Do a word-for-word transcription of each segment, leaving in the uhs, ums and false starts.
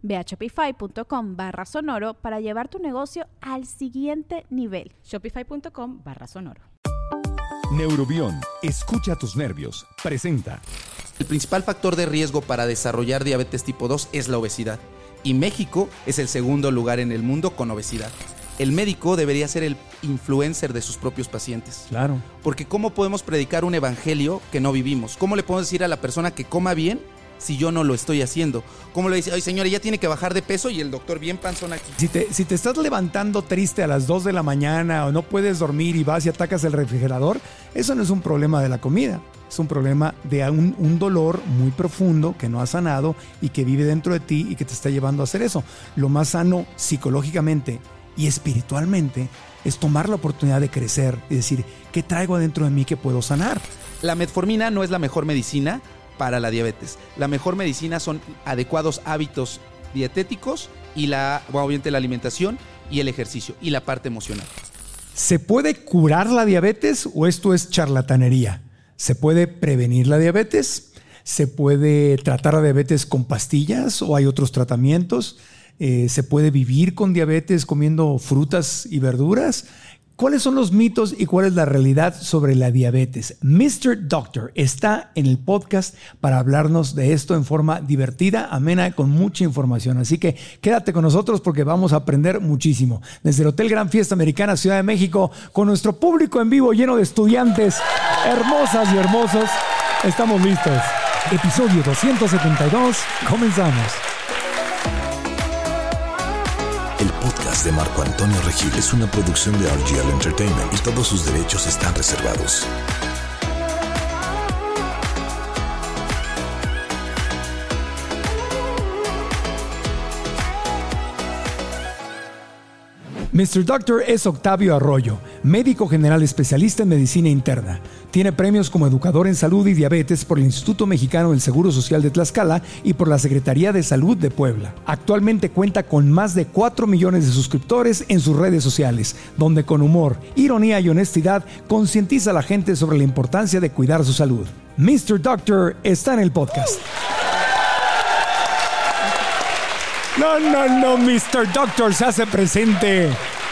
Ve a shopify.com barra sonoro para llevar tu negocio al siguiente nivel. Shopify.com barra sonoro. Neurobión, escucha tus nervios. Presenta. El principal factor de riesgo para desarrollar diabetes tipo dos es la obesidad. Y México es el segundo lugar en el mundo con obesidad. El médico debería ser el influencer de sus propios pacientes. Claro. Porque ¿cómo podemos predicar un evangelio que no vivimos? ¿Cómo le podemos decir a la persona que coma bien si yo no lo estoy haciendo? ¿Cómo le dice? Ay, señora, ya tiene que bajar de peso y el doctor bien panzón aquí. Si te, si te estás levantando triste a las dos de la mañana o no puedes dormir y vas y atacas el refrigerador, eso no es un problema de la comida. Es un problema de un, un dolor muy profundo que no ha sanado y que vive dentro de ti y que te está llevando a hacer eso. Lo más sano psicológicamente y espiritualmente es tomar la oportunidad de crecer y decir, ¿qué traigo adentro de mí que puedo sanar? La metformina no es la mejor medicina para la diabetes. La mejor medicina son adecuados hábitos dietéticos y la, obviamente, la alimentación y el ejercicio y la parte emocional. ¿Se puede curar la diabetes o esto es charlatanería? ¿Se puede prevenir la diabetes? ¿Se puede tratar la diabetes con pastillas o hay otros tratamientos? Eh, ¿se puede vivir con diabetes comiendo frutas y verduras? ¿Cuáles son los mitos y cuál es la realidad sobre la diabetes? mister Doctor está en el podcast para hablarnos de esto en forma divertida, amena, con mucha información. Así que quédate con nosotros porque vamos a aprender muchísimo. Desde el Hotel Gran Fiesta Americana, Ciudad de México, con nuestro público en vivo lleno de estudiantes hermosas y hermosos, estamos listos. Episodio doscientos setenta y dos, comenzamos. De Marco Antonio Regil es una producción de R G L Entertainment y todos sus derechos están reservados. mister Doctor es Octavio Arroyo, médico general especialista en medicina interna. Tiene premios como educador en salud y diabetes por el Instituto Mexicano del Seguro Social de Tlaxcala y por la Secretaría de Salud de Puebla. Actualmente cuenta con más de cuatro millones de suscriptores en sus redes sociales, donde con humor, ironía y honestidad concientiza a la gente sobre la importancia de cuidar su salud. mister Doctor está en el podcast. No, no, no, mister Doctor se hace presente.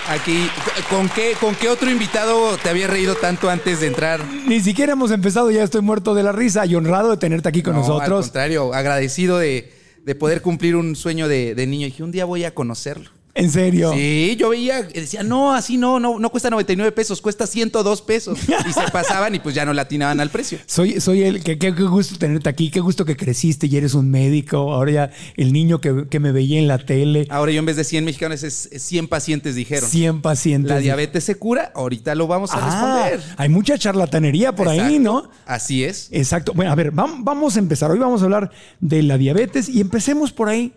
Aquí, ¿con qué, ¿con qué otro invitado te había reído tanto antes de entrar? Ni siquiera hemos empezado, ya estoy muerto de la risa y honrado de tenerte aquí con no, nosotros. Al contrario, agradecido de, de poder cumplir un sueño de, de niño. Y dije, un día voy a conocerlo. ¿En serio? Sí, yo veía, decía, no, así no, no, no cuesta noventa y nueve pesos, cuesta ciento dos pesos. Y se pasaban y pues ya no le atinaban al precio. Soy, soy el, qué que, que gusto tenerte aquí, qué gusto que creciste y eres un médico. Ahora ya el niño que, que me veía en la tele. Ahora yo en vez de cien mexicanos es cien pacientes dijeron. cien pacientes. La diabetes se cura, ahorita lo vamos a ah, responder. Hay mucha charlatanería por Exacto, ahí, ¿no? Así es. Exacto. Bueno, a ver, vamos a empezar. Hoy vamos a hablar de la diabetes y empecemos por ahí.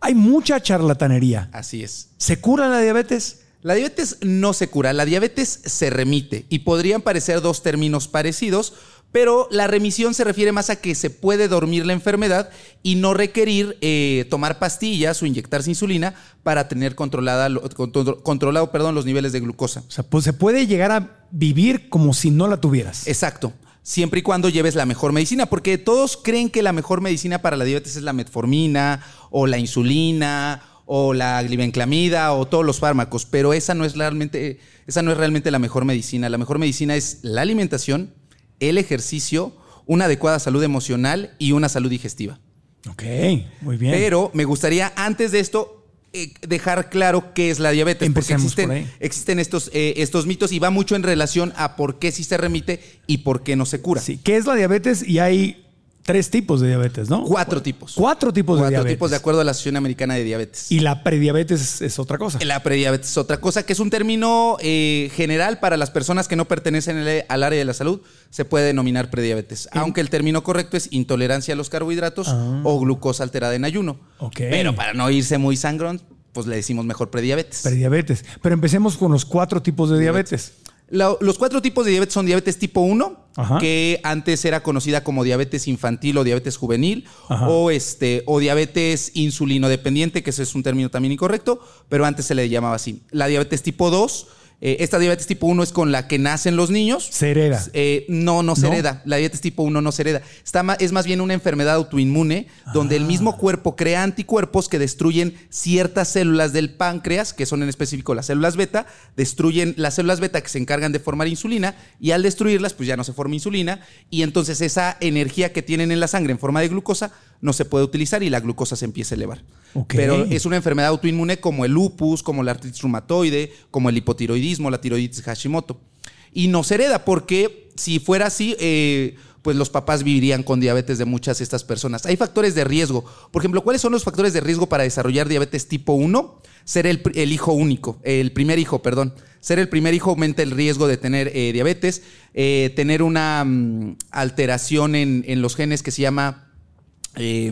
Hay mucha charlatanería. Así es. ¿Se cura la diabetes? La diabetes no se cura, la diabetes se remite y podrían parecer dos términos parecidos, pero la remisión se refiere más a que se puede dormir la enfermedad y no requerir eh, tomar pastillas o inyectarse insulina para tener controlada, contro, controlado perdón, los niveles de glucosa. O sea, pues se puede llegar a vivir como si no la tuvieras. Exacto. Siempre y cuando lleves la mejor medicina, porque todos creen que la mejor medicina para la diabetes es la metformina o la insulina o la glibenclamida o todos los fármacos, pero esa no es realmente, esa no es realmente la mejor medicina. La mejor medicina es la alimentación, el ejercicio, una adecuada salud emocional y una salud digestiva. Ok, muy bien. Pero me gustaría antes de esto eh, dejar claro qué es la diabetes. Empecemos porque existen, por existen estos, eh, estos mitos y va mucho en relación a por qué sí se remite y por qué no se cura. Sí, ¿qué es la diabetes? Y hay tres tipos de diabetes, ¿no? Cuatro tipos. Cuatro tipos Cuatro de diabetes. Cuatro tipos de acuerdo a la Asociación Americana de Diabetes. Y la prediabetes es otra cosa. La prediabetes es otra cosa, que es un término eh, general para las personas que no pertenecen al área de la salud. Se puede denominar prediabetes, ¿sí? Aunque el término correcto es intolerancia a los carbohidratos ah. o glucosa alterada en ayuno. Okay. Pero para no irse muy sangrón, pues le decimos mejor prediabetes. Prediabetes. Pero empecemos con los cuatro tipos de diabetes. diabetes. La, los cuatro tipos de diabetes son diabetes tipo uno, ajá, que antes era conocida como diabetes infantil o diabetes juvenil, o, este, o diabetes insulinodependiente, que ese es un término también incorrecto, pero antes se le llamaba así. La diabetes tipo dos, eh, esta diabetes tipo uno es con la que nacen los niños. ¿Se hereda? Eh, no, no se ¿No? hereda. La diabetes tipo uno no se hereda. Está más, es más bien una enfermedad autoinmune, ah. donde el mismo cuerpo crea anticuerpos que destruyen ciertas células del páncreas, que son en específico las células beta, destruyen las células beta que se encargan de formar insulina, y al destruirlas, pues ya no se forma insulina, y entonces esa energía que tienen en la sangre en forma de glucosa no se puede utilizar y la glucosa se empieza a elevar. Okay. Pero es una enfermedad autoinmune como el lupus, como la artritis reumatoide, como el hipotiroidismo, la tiroiditis Hashimoto. Y no se hereda porque si fuera así, eh, pues los papás vivirían con diabetes de muchas de estas personas. Hay factores de riesgo. Por ejemplo, ¿cuáles son los factores de riesgo para desarrollar diabetes tipo uno? Ser el, el hijo único, el primer hijo, perdón. Ser el primer hijo aumenta el riesgo de tener eh, diabetes, eh, tener una um, alteración en, en los genes que se llama... Eh,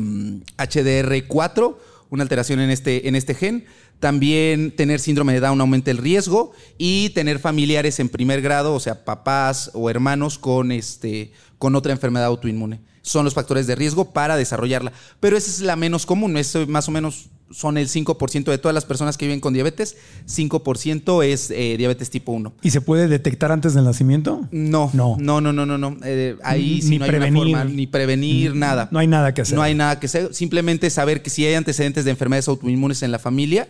H D R cuatro, una alteración en este, en este gen. También tener síndrome de Down aumenta el riesgo y tener familiares en primer grado, o sea, papás o hermanos con, este, con otra enfermedad autoinmune. Son los factores de riesgo para desarrollarla. Pero esa es la menos común, es más o menos... Son el cinco por ciento de todas las personas que viven con diabetes. cinco por ciento es eh, diabetes tipo uno. ¿Y se puede detectar antes del nacimiento? No, no, no, no, no, no. no. Eh, ahí sí no hay una forma, ni prevenir, nada. No hay nada que hacer. No hay nada que hacer. Simplemente saber que si hay antecedentes de enfermedades autoinmunes en la familia,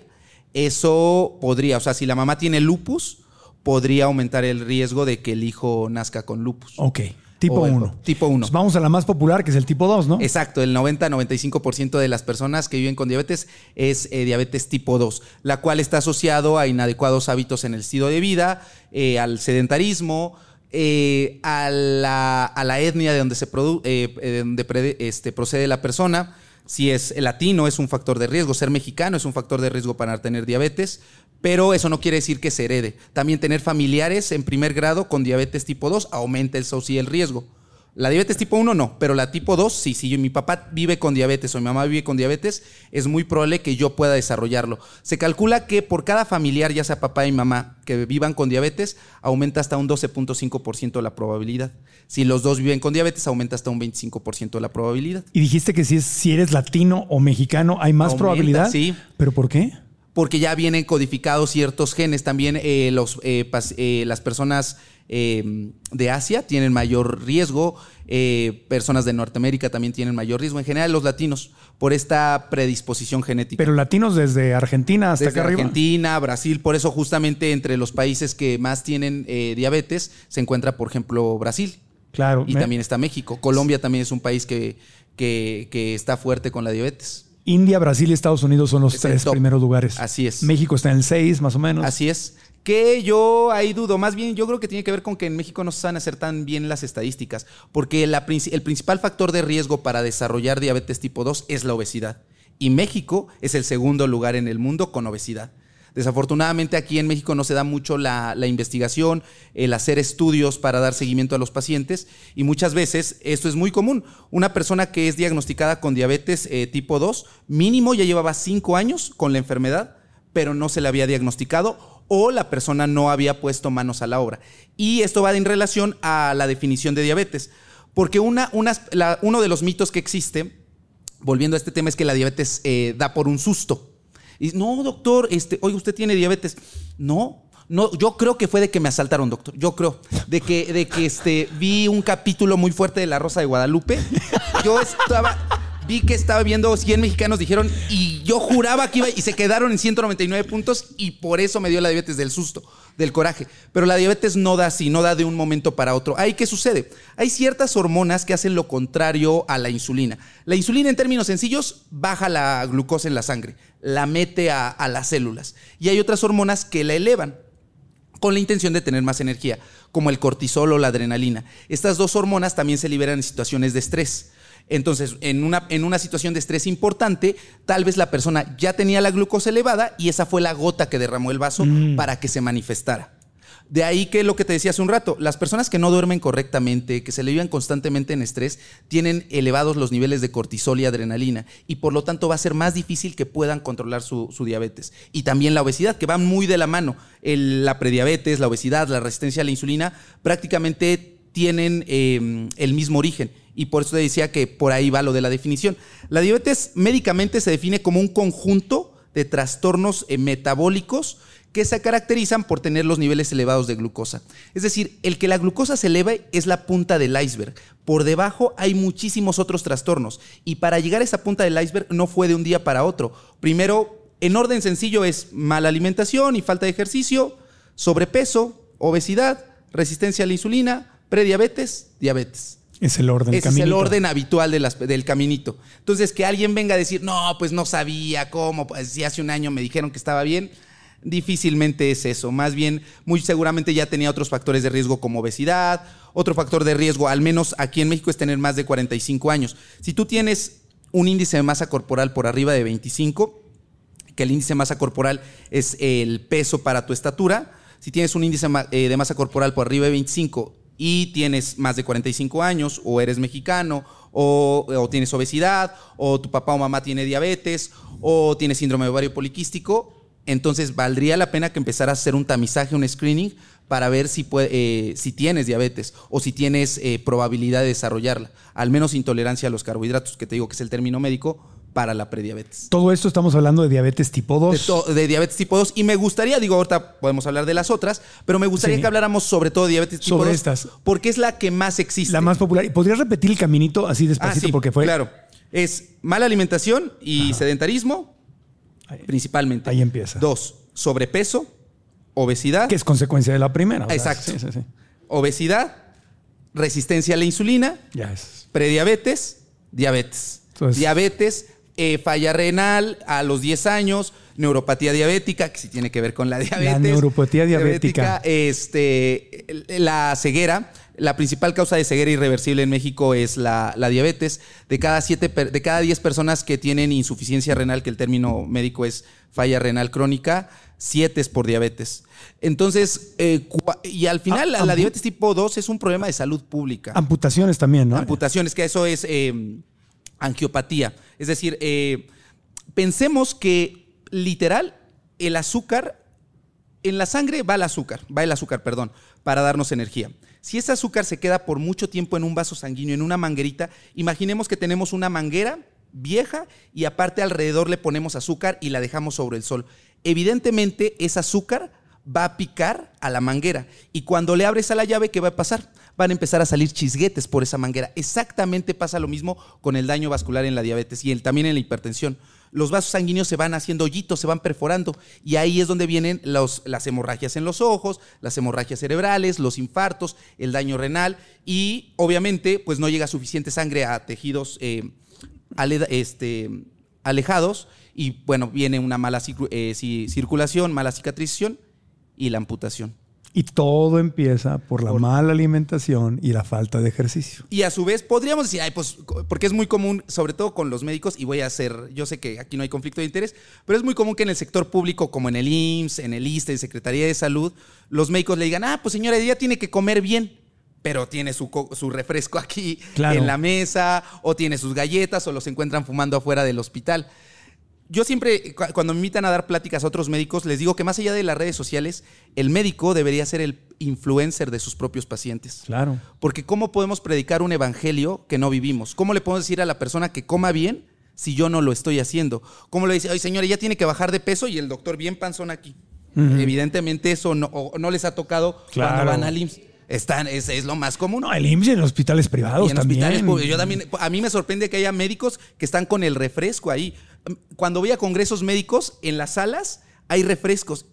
eso podría, o sea, si la mamá tiene lupus, podría aumentar el riesgo de que el hijo nazca con lupus. Ok. Tipo uno. Tipo uno. Pues vamos a la más popular, que es el tipo dos, ¿no? Exacto. El noventa a noventa y cinco por ciento de las personas que viven con diabetes es eh, diabetes tipo dos, la cual está asociado a inadecuados hábitos en el estilo de vida, eh, al sedentarismo, eh, a, la, a la etnia de donde, se produ- eh, de donde pre- este, procede la persona. Si es latino, es un factor de riesgo. Ser mexicano es un factor de riesgo para tener diabetes. Pero eso no quiere decir que se herede. También tener familiares en primer grado con diabetes tipo dos aumenta el sí el riesgo. La diabetes tipo uno no, pero la tipo dos sí. Si yo, mi papá vive con diabetes o mi mamá vive con diabetes, es muy probable que yo pueda desarrollarlo. Se calcula que por cada familiar, ya sea papá y mamá, que vivan con diabetes, aumenta hasta un doce punto cinco por ciento la probabilidad. Si los dos viven con diabetes, aumenta hasta un veinticinco por ciento la probabilidad. Y dijiste que si, es, si eres latino o mexicano, hay más aumenta, probabilidad. Sí. ¿Pero por qué? Porque ya vienen codificados ciertos genes. También eh, los, eh, pas, eh, las personas eh, de Asia tienen mayor riesgo, eh, personas de Norteamérica también tienen mayor riesgo, en general los latinos, por esta predisposición genética. Pero latinos desde Argentina hasta desde acá arriba. Argentina, Brasil, por eso justamente entre los países que más tienen eh, diabetes se encuentra, por ejemplo, Brasil. Claro. Y me... también está México. Colombia también es un país que, que, que está fuerte con la diabetes. India, Brasil y Estados Unidos son los es tres primeros lugares. Así es. México está en el seis, más o menos. Así es. Que yo ahí dudo. Más bien, yo creo que tiene que ver con que en México no se saben hacer tan bien las estadísticas. Porque la, el principal factor de riesgo para desarrollar diabetes tipo dos es la obesidad. Y México es el segundo lugar en el mundo con obesidad. Desafortunadamente aquí en México no se da mucho la, la investigación, el hacer estudios para dar seguimiento a los pacientes y muchas veces esto es muy común. Una persona que es diagnosticada con diabetes eh, tipo dos, mínimo ya llevaba cinco años con la enfermedad, pero no se la había diagnosticado o la persona no había puesto manos a la obra. Y esto va en relación a la definición de diabetes, porque una, una, la, uno de los mitos que existe, volviendo a este tema, es que la diabetes eh, da por un susto. Y no, doctor, este, oye, usted tiene diabetes. No, no, yo creo que fue de que me asaltaron, doctor. Yo creo. De que, de que este, vi un capítulo muy fuerte de La Rosa de Guadalupe. Yo estaba, vi que estaba viendo cien mexicanos dijeron, y yo juraba que iba, y se quedaron en ciento noventa y nueve puntos, y por eso me dio la diabetes del susto. del coraje. Pero la diabetes no da así, no da de un momento para otro. Ahí, ¿qué sucede? Hay ciertas hormonas que hacen lo contrario a la insulina. La insulina, en términos sencillos, baja la glucosa en la sangre, la mete a, a las células. Y hay otras hormonas que la elevan, con la intención de tener más energía, como el cortisol o la adrenalina. Estas dos hormonas también se liberan en situaciones de estrés. Entonces, en una, en una situación de estrés importante, tal vez la persona ya tenía la glucosa elevada y esa fue la gota que derramó el vaso mm. para que se manifestara. De ahí que lo que te decía hace un rato, las personas que no duermen correctamente, que se alivian constantemente en estrés, tienen elevados los niveles de cortisol y adrenalina, y por lo tanto va a ser más difícil que puedan controlar su, su diabetes. Y también la obesidad, que va muy de la mano. El, la prediabetes, la obesidad, la resistencia a la insulina, prácticamente tienen eh, el mismo origen. Y por eso te decía que por ahí va lo de la definición. La diabetes médicamente se define como un conjunto de trastornos eh, metabólicos que se caracterizan por tener los niveles elevados de glucosa. Es decir, el que la glucosa se eleve es la punta del iceberg. Por debajo hay muchísimos otros trastornos. Y para llegar a esa punta del iceberg no fue de un día para otro. Primero, en orden sencillo, es mala alimentación y falta de ejercicio, sobrepeso, obesidad, resistencia a la insulina, prediabetes, diabetes. Es el orden. Ese es el orden habitual de las, del caminito. Entonces, que alguien venga a decir, no, pues no sabía cómo, pues si hace un año me dijeron que estaba bien... Difícilmente es eso, más bien muy seguramente ya tenía otros factores de riesgo como obesidad. Otro factor de riesgo, al menos aquí en México, es tener más de cuarenta y cinco años. Si tú tienes un índice de masa corporal por arriba de veinticinco, que el índice de masa corporal es el peso para tu estatura, si tienes un índice de masa corporal por arriba de veinticinco y tienes más de cuarenta y cinco años, o eres mexicano, o, o tienes obesidad, o tu papá o mamá tiene diabetes, o tienes síndrome de ovario poliquístico, entonces valdría la pena que empezaras a hacer un tamizaje, un screening, para ver si, puede, eh, si tienes diabetes o si tienes eh, probabilidad de desarrollarla. Al menos intolerancia a los carbohidratos, que te digo que es el término médico para la prediabetes. Todo esto estamos hablando de diabetes tipo dos. De, to- de diabetes tipo dos. Y me gustaría, digo, ahorita podemos hablar de las otras, pero me gustaría sí. que habláramos sobre todo de diabetes tipo sobre dos. Sobre estas. Porque es la que más existe. La más popular. ¿Podrías repetir el caminito así despacito? Ah, sí, porque fue... claro. Es mala alimentación y Ajá. sedentarismo. Principalmente. Ahí empieza. Dos, sobrepeso, obesidad. Que es consecuencia de la primera. Exacto. Sí, sí, sí. Obesidad, resistencia a la insulina, yes. prediabetes, diabetes. Entonces, diabetes, eh, falla renal a los diez años, neuropatía diabética, que sí tiene que ver con la diabetes. La neuropatía diabética. diabética este, la ceguera. La principal causa de ceguera irreversible en México es la, la diabetes. De cada siete, de cada diez personas que tienen insuficiencia renal, que el término médico es falla renal crónica, siete es por diabetes. Entonces, eh, y al final ah, la, la diabetes tipo dos es un problema de salud pública. Amputaciones también, ¿no? Amputaciones, que eso es eh, angiopatía. Es decir, eh, pensemos que literal el azúcar, en la sangre va el azúcar, va el azúcar, perdón, para darnos energía. Si ese azúcar se queda por mucho tiempo en un vaso sanguíneo, en una manguerita, imaginemos que tenemos una manguera vieja y aparte alrededor le ponemos azúcar y la dejamos sobre el sol. Evidentemente, ese azúcar va a picar a la manguera y cuando le abres a la llave, ¿qué va a pasar? Van a empezar a salir chisguetes por esa manguera. Exactamente pasa lo mismo con el daño vascular en la diabetes y el, también en la hipertensión. Los vasos sanguíneos se van haciendo hoyitos, se van perforando y ahí es donde vienen los, las hemorragias en los ojos, las hemorragias cerebrales, los infartos, el daño renal y obviamente pues no llega suficiente sangre a tejidos eh, ale, este, alejados y bueno, viene una mala cicru, eh, circulación, mala cicatrización y la amputación. Y todo empieza por la por... mala alimentación y la falta de ejercicio. Y a su vez podríamos decir, ay, pues, porque es muy común, sobre todo con los médicos, y voy a hacer, yo sé que aquí no hay conflicto de interés, pero es muy común que en el sector público, como en el I M S S, en el I S S S T E, en Secretaría de Salud, los médicos le digan, ah, pues señora, ella tiene que comer bien, pero tiene su, su refresco aquí claro. en la mesa, o tiene sus galletas, o los encuentran fumando afuera del hospital. Yo siempre, cuando me invitan a dar pláticas a otros médicos, les digo que más allá de las redes sociales, el médico debería ser el influencer de sus propios pacientes. Claro. Porque ¿cómo podemos predicar un evangelio que no vivimos? ¿Cómo le podemos decir a la persona que coma bien si yo no lo estoy haciendo? ¿Cómo le dice, oye señora, ya tiene que bajar de peso y el doctor bien panzón aquí? Uh-huh. Evidentemente eso no, o no les ha tocado claro. cuando van al I M S S. Están, es, es lo más común. No, el I M S S en hospitales privados y en también. Hospitales, yo también. A mí me sorprende que haya médicos que están con el refresco ahí. Cuando voy a congresos médicos, en las salas hay refrescos.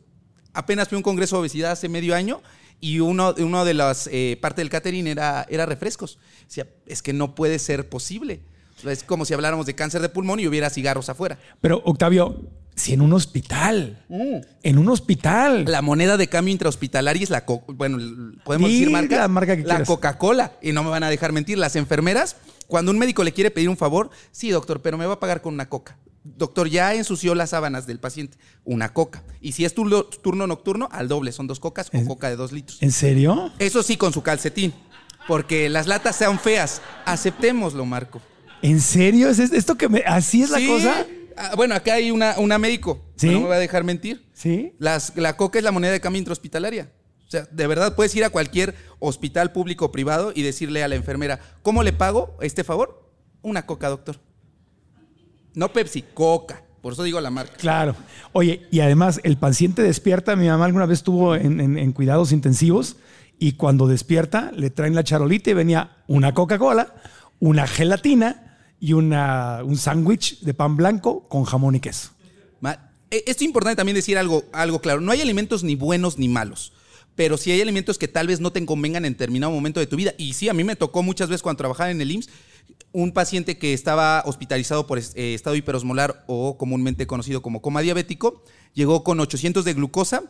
apenas fui a un congreso de obesidad hace medio año y uno, uno de las eh, parte del catering era, era refrescos. O sea, es que no puede ser posible. Es como si habláramos de cáncer de pulmón y hubiera cigarros afuera. Pero, Octavio, si en un hospital, mm. en un hospital. La moneda de cambio intrahospitalaria es la, co- bueno, podemos sí, decir marca, la, marca que la Coca-Cola. Y no me van a dejar mentir, las enfermeras, cuando un médico le quiere pedir un favor, sí, doctor, pero me va a pagar con una Coca. Doctor, ya ensució las sábanas del paciente, una Coca. Y si es turno, turno nocturno, al doble, son dos cocas o Coca de dos litros. ¿En serio? Eso sí, con su calcetín, porque las latas sean feas. Aceptémoslo, Marco. ¿En serio? ¿Es esto que me... así es sí. la cosa? Ah, bueno, acá hay una, una médico. ¿Sí? No me va a dejar mentir. Sí. Las, la Coca es la moneda de cambio intrahospitalaria. O sea, de verdad, puedes ir a cualquier hospital público o privado y decirle a la enfermera, ¿cómo le pago este favor? Una Coca, doctor. No Pepsi, Coca. Por eso digo la marca. Claro. Oye, y además, el paciente despierta. Mi mamá alguna vez estuvo en, en, en cuidados intensivos y cuando despierta le traen la charolita y venía una Coca-Cola, una gelatina y una, un sándwich de pan blanco con jamón y queso. Es importante también decir algo, algo claro. No hay alimentos ni buenos ni malos, pero sí hay alimentos que tal vez no te convengan en determinado momento de tu vida. Y sí, a mí me tocó muchas veces cuando trabajaba en el I M S S, un paciente que estaba hospitalizado por eh, estado hiperosmolar o comúnmente conocido como coma diabético, llegó con ochocientos de glucosa,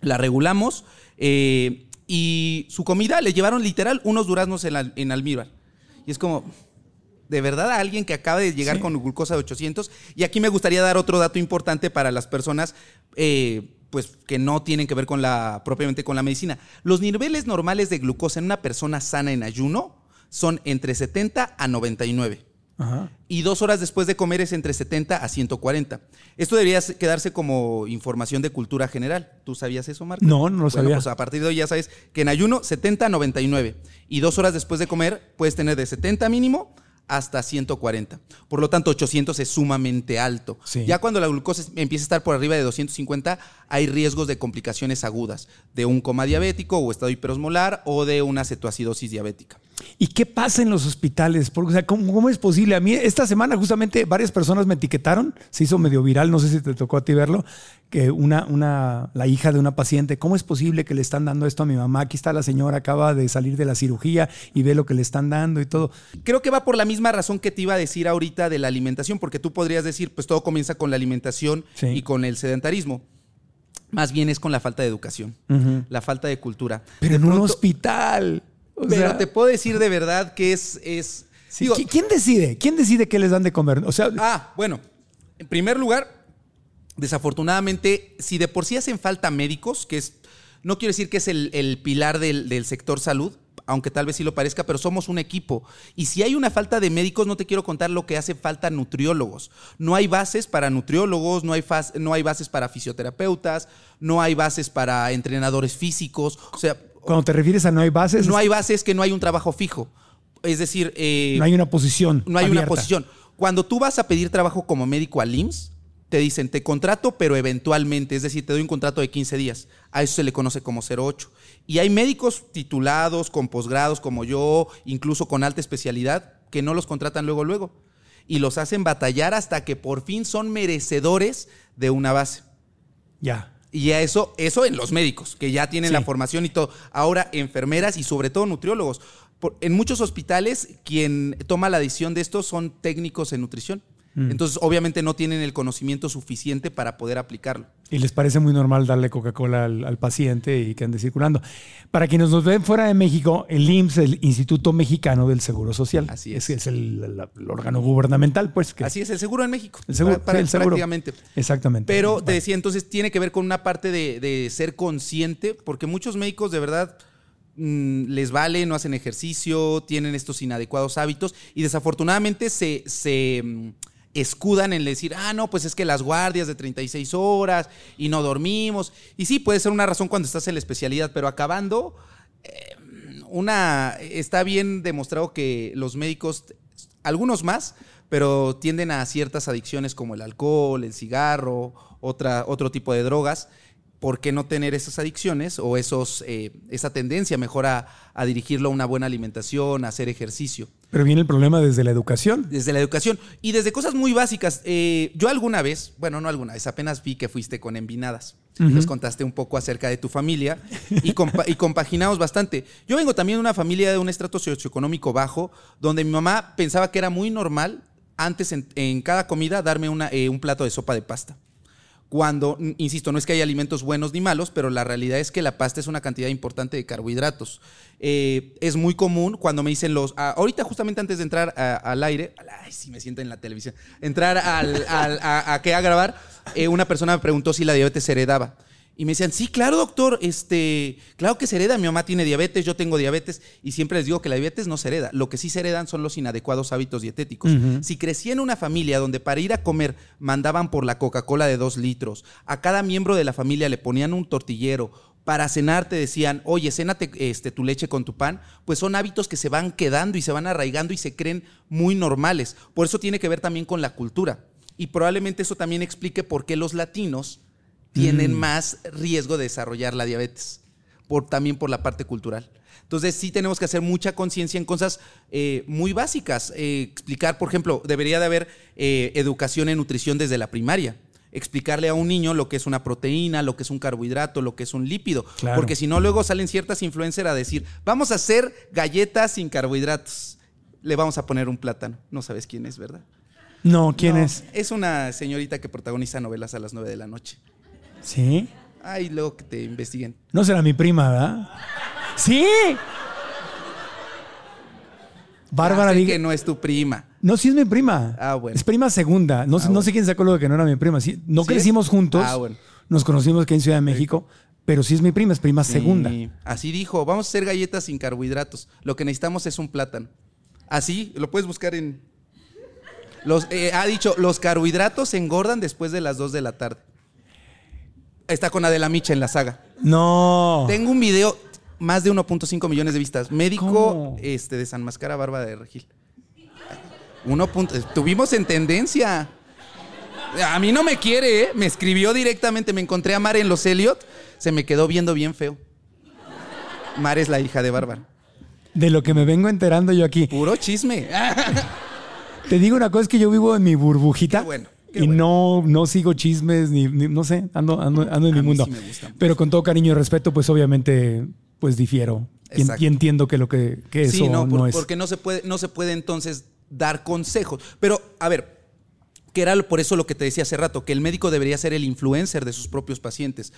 la regulamos eh, y su comida le llevaron literal unos duraznos en, la, en almíbar. Y es como... de verdad, a alguien que acaba de llegar sí. con glucosa de ochocientos. Y aquí me gustaría dar otro dato importante para las personas eh, pues, que no tienen que ver con la, propiamente con la medicina. Los niveles normales de glucosa en una persona sana en ayuno son entre setenta a noventa y nueve. Ajá. Y dos horas después de comer es entre setenta a ciento cuarenta. Esto debería quedarse como información de cultura general. ¿Tú sabías eso, Marco? No, no lo bueno, sabía. Pues a partir de hoy ya sabes que en ayuno setenta a noventa y nueve. Y dos horas después de comer puedes tener de setenta mínimo hasta ciento cuarenta. Por lo tanto, ochocientos es sumamente alto. Sí. Ya cuando la glucosa empieza a estar por arriba de doscientos cincuenta, hay riesgos de complicaciones agudas, de un coma diabético o estado hiperosmolar o de una cetoacidosis diabética. ¿Y qué pasa en los hospitales? Porque, o sea, ¿cómo, ¿Cómo es posible? A mí esta semana justamente varias personas me etiquetaron, se hizo medio viral, no sé si te tocó a ti verlo, que una, una, la hija de una paciente, ¿cómo es posible que le están dando esto a mi mamá? Aquí está la señora, acaba de salir de la cirugía y ve lo que le están dando y todo. Creo que va por la misma razón que te iba a decir ahorita de la alimentación, porque tú podrías decir, pues todo comienza con la alimentación sí. y con el sedentarismo. Más bien es con la falta de educación, uh-huh. la falta de cultura. Pero de en pronto, un hospital... O Pero sea, te puedo decir de verdad que es... es sí, digo, ¿Quién decide? ¿Quién decide qué les dan de comer? O sea, ah, bueno, en primer lugar, desafortunadamente, si de por sí hacen falta médicos, que es, no quiero decir que es el, el pilar del, del sector salud, aunque tal vez sí lo parezca, pero somos un equipo. Y si hay una falta de médicos, no te quiero contar lo que hace falta nutriólogos. No hay bases para nutriólogos, no hay, faz, no hay bases para fisioterapeutas, no hay bases para entrenadores físicos. O sea... Cuando te refieres a no hay bases... No hay bases, que no hay un trabajo fijo. Es decir... Eh, no hay una posición No hay abierta. Una posición. Cuando tú vas a pedir trabajo como médico al I M S S, te dicen, te contrato, pero eventualmente. Es decir, te doy un contrato de quince días. A eso se le conoce como cero ocho. Y hay médicos titulados, con posgrados como yo, incluso con alta especialidad, que no los contratan luego, luego. Y los hacen batallar hasta que por fin son merecedores de una base. Ya. Y a eso, eso en los médicos, que ya tienen sí. la formación y todo. Ahora, enfermeras y sobre todo nutriólogos. Por, en muchos hospitales, quien toma la decisión de esto son técnicos en nutrición. Mm. Entonces, obviamente no tienen el conocimiento suficiente para poder aplicarlo. Y les parece muy normal darle Coca-Cola al, al paciente y que ande circulando. Para quienes nos ven fuera de México, el I M S S, el Instituto Mexicano del Seguro Social. Así es. Es, es el, el, el órgano gubernamental, pues. Que Así es, el seguro en México. El seguro, para, para sí, el seguro. Prácticamente. Exactamente. Pero bueno. Te decía, entonces tiene que ver con una parte de, de ser consciente, porque muchos médicos de verdad... les vale, no hacen ejercicio, tienen estos inadecuados hábitos y desafortunadamente se, se escudan en decir, ah, no, pues es que las guardias de treinta y seis horas y no dormimos. Y sí, puede ser una razón cuando estás en la especialidad, pero acabando, eh, una, está bien demostrado que los médicos, algunos más, pero tienden a ciertas adicciones como el alcohol, el cigarro, otra, otro tipo de drogas, ¿por qué no tener esas adicciones o esos, eh, esa tendencia mejor a, a dirigirlo a una buena alimentación, a hacer ejercicio? Pero viene el problema desde la educación. Desde la educación y desde cosas muy básicas. Eh, yo alguna vez, bueno, no alguna vez, apenas vi que fuiste con Envinadas. Uh-huh. Nos contaste un poco acerca de tu familia y, compa- y compaginamos bastante. Yo vengo también de una familia de un estrato socioeconómico bajo, donde mi mamá pensaba que era muy normal antes en, en cada comida darme una, eh, un plato de sopa de pasta. Cuando, insisto, no es que haya alimentos buenos ni malos, pero la realidad es que la pasta es una cantidad importante de carbohidratos. Eh, es muy común cuando me dicen los... Ah, ahorita justamente antes de entrar a, al aire... Ay, sí me siento en la televisión. Entrar al, al, a, a, a grabar, eh, una persona me preguntó si la diabetes se heredaba. Y me decían, sí, claro, doctor, este, claro que se hereda. Mi mamá tiene diabetes, yo tengo diabetes. Y siempre les digo que la diabetes no se hereda. Lo que sí se heredan son los inadecuados hábitos dietéticos. Uh-huh. Si crecí en una familia donde para ir a comer mandaban por la Coca-Cola de dos litros, a cada miembro de la familia le ponían un tortillero, para cenar te decían, oye, cénate este, tu leche con tu pan, pues son hábitos que se van quedando y se van arraigando y se creen muy normales. Por eso tiene que ver también con la cultura. Y probablemente eso también explique por qué los latinos tienen mm. más riesgo de desarrollar la diabetes, por, también por la parte cultural. Entonces sí tenemos que hacer mucha conciencia en cosas eh, muy básicas. Eh, explicar, por ejemplo, debería de haber eh, educación en nutrición desde la primaria. Explicarle a un niño lo que es una proteína, lo que es un carbohidrato, lo que es un lípido. Claro. Porque si no, luego salen ciertas influencers a decir, vamos a hacer galletas sin carbohidratos. Le vamos a poner un plátano. No sabes quién es, ¿verdad? No, ¿quién no, es? Es una señorita que protagoniza novelas a las nueve de la noche. ¿Sí? Ay, luego que te investiguen. No será mi prima, ¿verdad? ¡Sí! Bárbara Regil. Que no es tu prima. No, sí es mi prima. Ah, bueno. Es prima segunda. No, ah, bueno. No sé quién sacó lo de que no era mi prima. Sí, no ¿Sí crecimos es? juntos. Ah, bueno. Nos conocimos aquí en Ciudad de México. Pero sí es mi prima, es prima sí. segunda. Así dijo, vamos a hacer galletas sin carbohidratos. Lo que necesitamos es un plátano. Así, lo puedes buscar en... Los, eh, ha dicho, los carbohidratos se engordan después de las dos de la tarde. Está con Adela Micha en la saga. No. Tengo un video, más de uno punto cinco millones de vistas. Médico este, desenmascara a Bárbara de Regil. Tuvimos en tendencia. A mí no me quiere, ¿eh? Me escribió directamente. Me encontré a Mar en los Elliot. Se me quedó viendo bien feo. Mar es la hija de Bárbara. De lo que me vengo enterando yo aquí. Puro chisme. Te digo una cosa, es que yo vivo en mi burbujita. Qué bueno. Qué y bueno. no, no sigo chismes, ni, ni no sé, ando, ando, ando en mi mundo. Sí me gusta, pero con todo cariño y respeto, pues obviamente, pues difiero. Exacto. Y entiendo que lo que, que eso sí, no, por, no es. Porque no se puede, no se puede entonces dar consejos. Pero, a ver, que era por eso lo que te decía hace rato, que el médico debería ser el influencer de sus propios pacientes.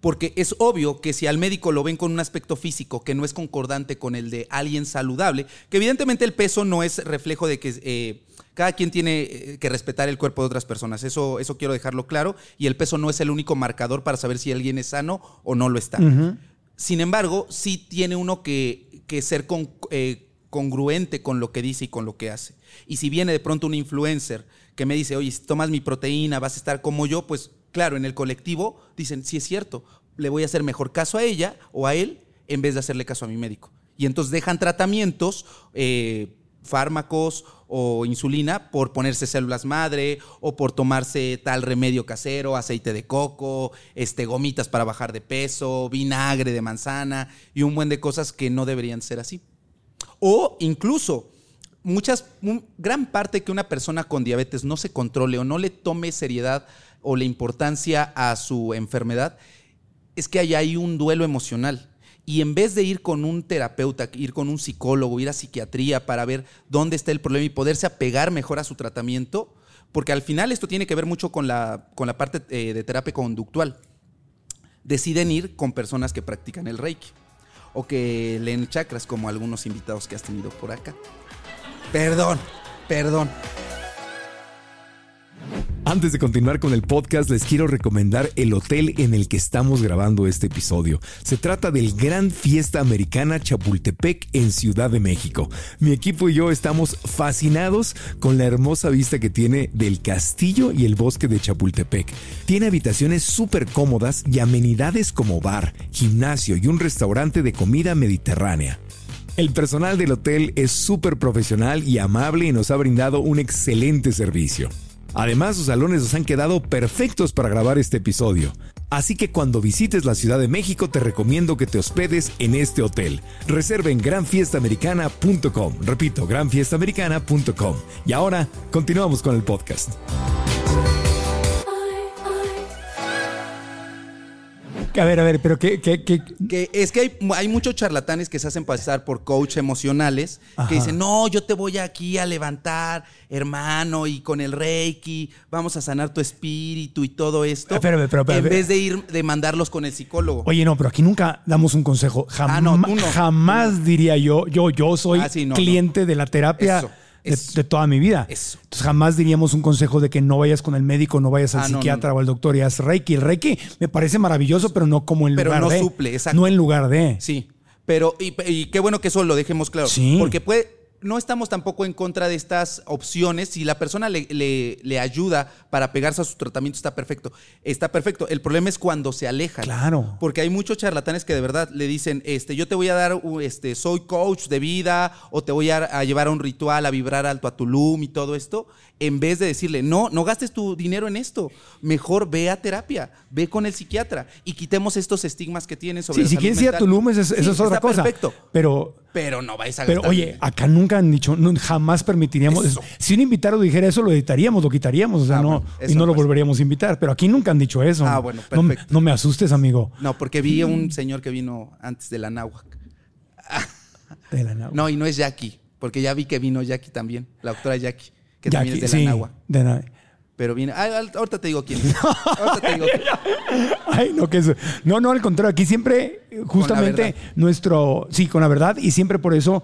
Porque es obvio que si al médico lo ven con un aspecto físico que no es concordante con el de alguien saludable, que evidentemente el peso no es reflejo de que eh, cada quien tiene que respetar el cuerpo de otras personas, eso, eso quiero dejarlo claro, y el peso no es el único marcador para saber si alguien es sano o no lo está. Uh-huh. Sin embargo, sí tiene uno que, que ser con, eh, congruente con lo que dice y con lo que hace. Y si viene de pronto un influencer que me dice, oye, si tomas mi proteína vas a estar como yo, pues... Claro, en el colectivo dicen, sí es cierto, le voy a hacer mejor caso a ella o a él en vez de hacerle caso a mi médico. Y entonces dejan tratamientos, eh, fármacos o insulina por ponerse células madre o por tomarse tal remedio casero, aceite de coco, este, gomitas para bajar de peso, vinagre de manzana y un buen de cosas que no deberían ser así. O incluso... Muchas, gran parte que una persona con diabetes no se controle o no le tome seriedad o la importancia a su enfermedad es que hay ahí un duelo emocional. Y en vez de ir con un terapeuta, ir con un psicólogo, ir a psiquiatría para ver dónde está el problema y poderse apegar mejor a su tratamiento, porque al final esto tiene que ver mucho con la, con la parte de terapia conductual, deciden ir con personas que practican el Reiki o que leen chakras, como algunos invitados que has tenido por acá. Perdón, perdón. Antes de continuar con el podcast, les quiero recomendar el hotel en el que estamos grabando este episodio. Se trata del Gran Fiesta Americana Chapultepec en Ciudad de México. Mi equipo y yo estamos fascinados con la hermosa vista que tiene del castillo y el bosque de Chapultepec. Tiene habitaciones súper cómodas y amenidades como bar, gimnasio y un restaurante de comida mediterránea. El personal del hotel es súper profesional y amable y nos ha brindado un excelente servicio. Además, sus salones nos han quedado perfectos para grabar este episodio. Así que cuando visites la Ciudad de México te recomiendo que te hospedes en este hotel. Reserva en gran fiesta americana punto com. Repito, gran fiesta americana punto com. Y ahora continuamos con el podcast. A ver, a ver, pero ¿qué? qué, qué? Que es que hay, hay muchos charlatanes que se hacen pasar por coach emocionales. Ajá. Que dicen, no, yo te voy aquí a levantar, hermano, y con el reiki vamos a sanar tu espíritu y todo esto. Espérame, pero, pero, en pero, vez de ir, de mandarlos con el psicólogo. Oye, no, pero aquí nunca damos un consejo. Jam- ah, no, tú no. Jamás no. diría yo, yo, yo soy ah, sí, no, cliente no. de la terapia. Eso. De, de toda mi vida. Eso. Entonces jamás diríamos un consejo de que no vayas con el médico, no vayas al ah, psiquiatra no, no. o al doctor y haz reiki. El reiki me parece maravilloso, pero no como en pero lugar no de. Pero no suple, exacto. No en lugar de. Sí, pero y, y qué bueno que eso lo dejemos claro. Sí. Porque puede, no estamos tampoco en contra de estas opciones. Si la persona le, le, le ayuda para pegarse a su tratamiento, está perfecto. Está perfecto. El problema es cuando se alejan. Claro. Porque hay muchos charlatanes que de verdad le dicen, este, yo te voy a dar, este, soy coach de vida, o te voy a, a llevar a un ritual, a vibrar alto a Tulum y todo esto. En vez de decirle, no, no gastes tu dinero en esto. Mejor ve a terapia, ve con el psiquiatra y quitemos estos estigmas que tienes sobre sí, la si salud mental. Sí, si quieres ir a Tulum, eso, eso sí, es otra está cosa. Perfecto. Pero... Pero no vais a gastar. Pero oye, acá nunca han dicho, no, jamás permitiríamos. Eso. Si un invitado dijera eso, lo editaríamos, lo quitaríamos, o sea, ah, no, bueno, y no lo volveríamos a invitar. Pero aquí nunca han dicho eso. Ah, bueno, perfecto. No, no me asustes, amigo. No, porque vi a un señor que vino antes de la náhuac. De la náhuac. No, y no es Jackie, porque ya vi que vino Jackie también, la doctora Jackie, que Jackie, también es de sí, la náhuac. De la náhuac. Pero viene. Ah, ahorita te digo quién. Ahorita te digo quién. Ay, no, que eso. No, no, al contrario. Aquí siempre, justamente, nuestro. Sí, con la verdad. Y siempre por eso.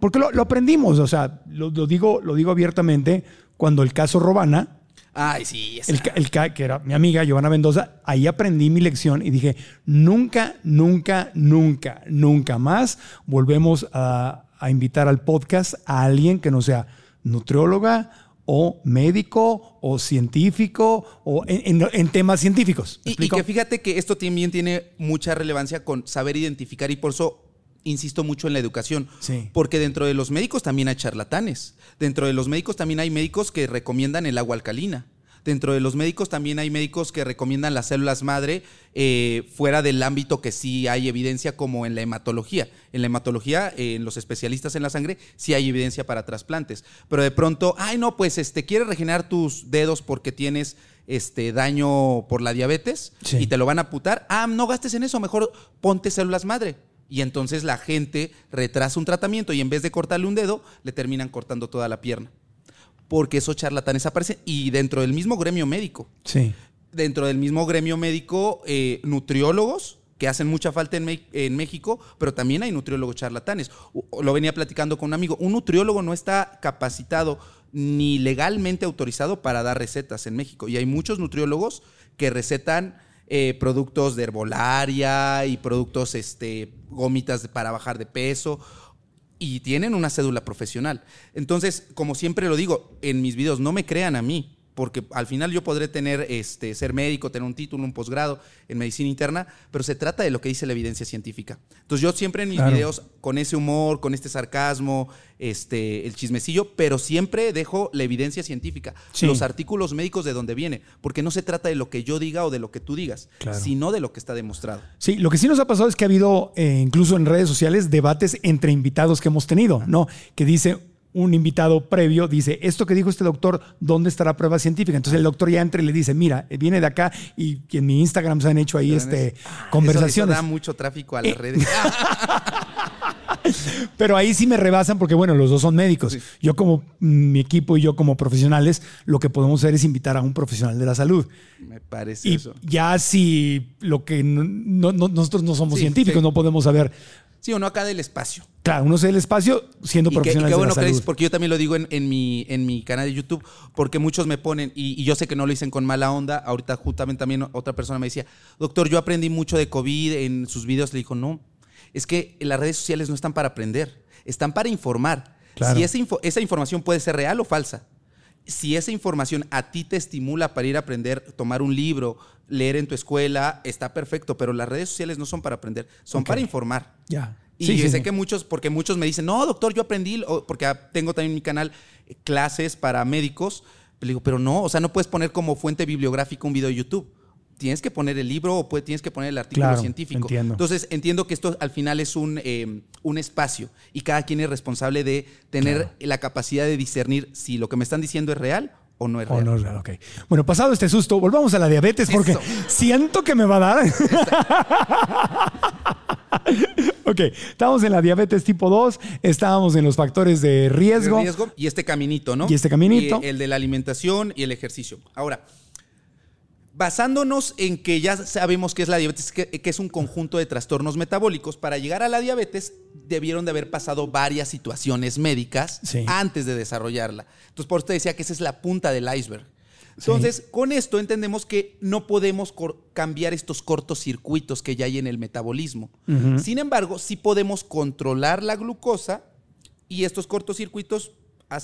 Porque lo, lo aprendimos. O sea, lo, lo, digo, lo digo abiertamente. Cuando el caso Robana. Ay, sí. El, el, que era mi amiga Giovanna Mendoza. Ahí aprendí mi lección y dije: nunca, nunca, nunca, nunca más volvemos a, a invitar al podcast a alguien que no sea nutrióloga, o médico, o científico, o en, en, en temas científicos. Y, y que fíjate que esto también tiene mucha relevancia con saber identificar, y por eso insisto mucho en la educación. Sí. Porque dentro de los médicos también hay charlatanes. Dentro de los médicos también hay médicos que recomiendan el agua alcalina. Dentro de los médicos también hay médicos que recomiendan las células madre eh, fuera del ámbito que sí hay evidencia, como en la hematología. En la hematología, eh, en los especialistas en la sangre, sí hay evidencia para trasplantes. Pero de pronto, ay no, pues este, quieres regenerar tus dedos porque tienes este, daño por la diabetes, sí, y te lo van a amputar. Ah, no gastes en eso, mejor ponte células madre. Y entonces la gente retrasa un tratamiento y en vez de cortarle un dedo, le terminan cortando toda la pierna. Porque esos charlatanes aparecen, y dentro del mismo gremio médico. Sí. Dentro del mismo gremio médico, eh, nutriólogos, que hacen mucha falta en, me- en México, pero también hay nutriólogos charlatanes. Lo venía platicando con un amigo. Un nutriólogo no está capacitado ni legalmente autorizado para dar recetas en México. Y hay muchos nutriólogos que recetan eh, productos de herbolaria y productos, este, gomitas para bajar de peso. Y tienen una cédula profesional. Entonces, como siempre lo digo en mis videos, no me crean a mí, porque al final yo podré tener, este, ser médico, tener un título, un posgrado en medicina interna, pero se trata de lo que dice la evidencia científica. Entonces yo siempre en mis claro. videos, con ese humor, con este sarcasmo, este, el chismecillo, pero siempre dejo la evidencia científica, sí, los artículos médicos de donde viene, porque no se trata de lo que yo diga o de lo que tú digas, claro, sino de lo que está demostrado. Sí, lo que sí nos ha pasado es que ha habido, eh, incluso en redes sociales, debates entre invitados que hemos tenido, ¿no? Que dice... un invitado previo dice, esto que dijo este doctor, ¿dónde está la prueba científica? Entonces el doctor ya entra y le dice, mira, viene de acá, y en mi Instagram se han hecho ahí este, ah, conversaciones. Eso, eso da mucho tráfico a las eh. redes. Pero ahí sí me rebasan porque, bueno, los dos son médicos. Sí. Yo como mi equipo y yo como profesionales, lo que podemos hacer es invitar a un profesional de la salud. Me parece y eso. Ya si lo que no, no, nosotros no somos sí, científicos, sí. no podemos saber. Sí, uno acá del espacio. Claro, uno sé del espacio siendo profesional de la salud. Y qué bueno que dices, porque yo también lo digo en, en, mi, en mi canal de YouTube, porque muchos me ponen, y, y yo sé que no lo dicen con mala onda. Ahorita justamente también otra persona me decía, doctor, yo aprendí mucho de COVID en sus videos. Le dijo, no, es que las redes sociales no están para aprender, están para informar. Claro. Si esa, info, esa información puede ser real o falsa. Si esa información a ti te estimula para ir a aprender, tomar un libro, leer en tu escuela, está perfecto, pero las redes sociales no son para aprender, son okay. para informar. Ya. Y sí, yo sí, sé sí. que muchos, porque muchos me dicen, no, doctor, yo aprendí, porque tengo también en mi canal clases para médicos. Le digo, pero no, o sea, no puedes poner como fuente bibliográfica un video de YouTube. tienes que poner el libro o puede, tienes que poner el artículo claro, científico. Entiendo. Entonces, entiendo que esto al final es un, eh, un espacio y cada quien es responsable de tener claro. la capacidad de discernir si lo que me están diciendo es real o no es real. O no es real, ok. Bueno, pasado este susto, volvamos a la diabetes porque Eso. siento que me va a dar. Ok, estábamos en la diabetes tipo dos, estábamos en los factores de riesgo. riesgo. Y este caminito, ¿no? Y este caminito. Y el de la alimentación y el ejercicio. Ahora, basándonos en que ya sabemos qué es la diabetes, que, que es un conjunto de trastornos metabólicos, para llegar a la diabetes debieron de haber pasado varias situaciones médicas sí. antes de desarrollarla. Entonces, por eso te decía que esa es la punta del iceberg. Entonces, sí. con esto entendemos que no podemos cor- cambiar estos cortocircuitos que ya hay en el metabolismo. Uh-huh. Sin embargo, sí podemos controlar la glucosa y estos cortocircuitos,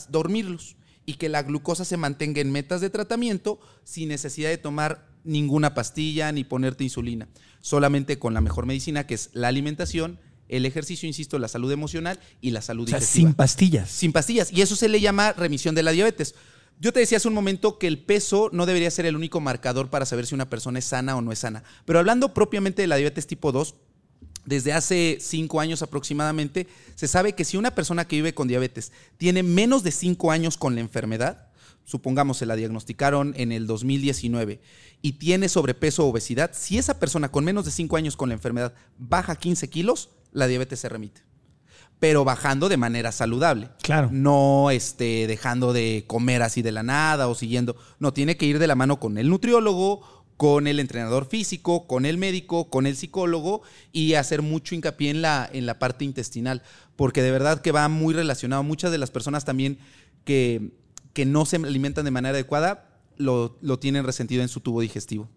dormirlos. Y que la glucosa se mantenga en metas de tratamiento sin necesidad de tomar ninguna pastilla ni ponerte insulina. Solamente con la mejor medicina, que es la alimentación, el ejercicio, insisto, la salud emocional y la salud digestiva. O sea, sin pastillas. Sin pastillas. Y eso se le llama remisión de la diabetes. Yo te decía hace un momento que el peso no debería ser el único marcador para saber si una persona es sana o no es sana. Pero hablando propiamente de la diabetes tipo dos, desde hace cinco años aproximadamente, se sabe que si una persona que vive con diabetes tiene menos de cinco años con la enfermedad, supongamos se la diagnosticaron en el dos mil diecinueve y tiene sobrepeso o obesidad, si esa persona con menos de cinco años con la enfermedad baja quince kilos, la diabetes se remite. Pero bajando de manera saludable. Claro. No este, dejando de comer así de la nada o siguiendo. No, tiene que ir de la mano con el nutriólogo, con el entrenador físico, con el médico, con el psicólogo y hacer mucho hincapié en la, en la parte intestinal, porque de verdad que va muy relacionado. Muchas de las personas también que, que no se alimentan de manera adecuada lo, lo tienen resentido en su tubo digestivo.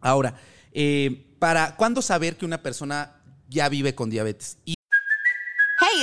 Ahora, eh, ¿para cuándo saber que una persona ya vive con diabetes? Y Hey,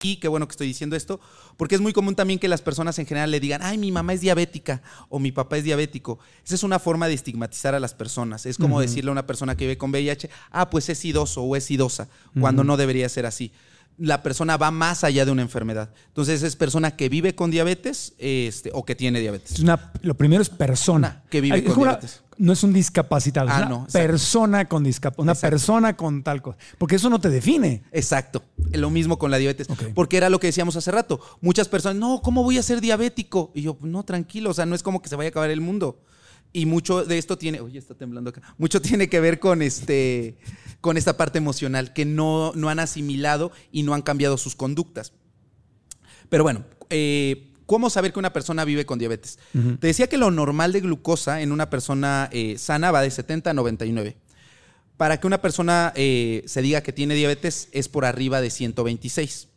Y qué bueno que estoy diciendo esto, porque es muy común también que las personas en general le digan, ay, mi mamá es diabética o mi papá es diabético. Esa es una forma de estigmatizar a las personas. Es como uh-huh. decirle a una persona que vive con V I H, ah, pues es idoso o es idosa, uh-huh. cuando no debería ser así. La persona va más allá de una enfermedad. Entonces, es persona que vive con diabetes este, o que tiene diabetes. Una, lo primero es persona. Una que vive ay, con una, diabetes. No es un discapacitado. Ah, es una no, persona con discapacidad. Una exacto. persona con tal cosa. Porque eso no te define. Exacto. Lo mismo con la diabetes. Okay. Porque era lo que decíamos hace rato. Muchas personas, no, ¿cómo voy a ser diabético? Y yo, no, tranquilo. O sea, no es como que se vaya a acabar el mundo. Y mucho de esto tiene, oye, está temblando acá. Mucho tiene que ver con este, con esta parte emocional que no, no han asimilado y no han cambiado sus conductas. Pero bueno, eh, ¿cómo saber que una persona vive con diabetes? Uh-huh. Te decía que lo normal de glucosa en una persona eh, sana va de setenta a noventa y nueve. Para que una persona eh, se diga que tiene diabetes es por arriba de ciento veintiséis.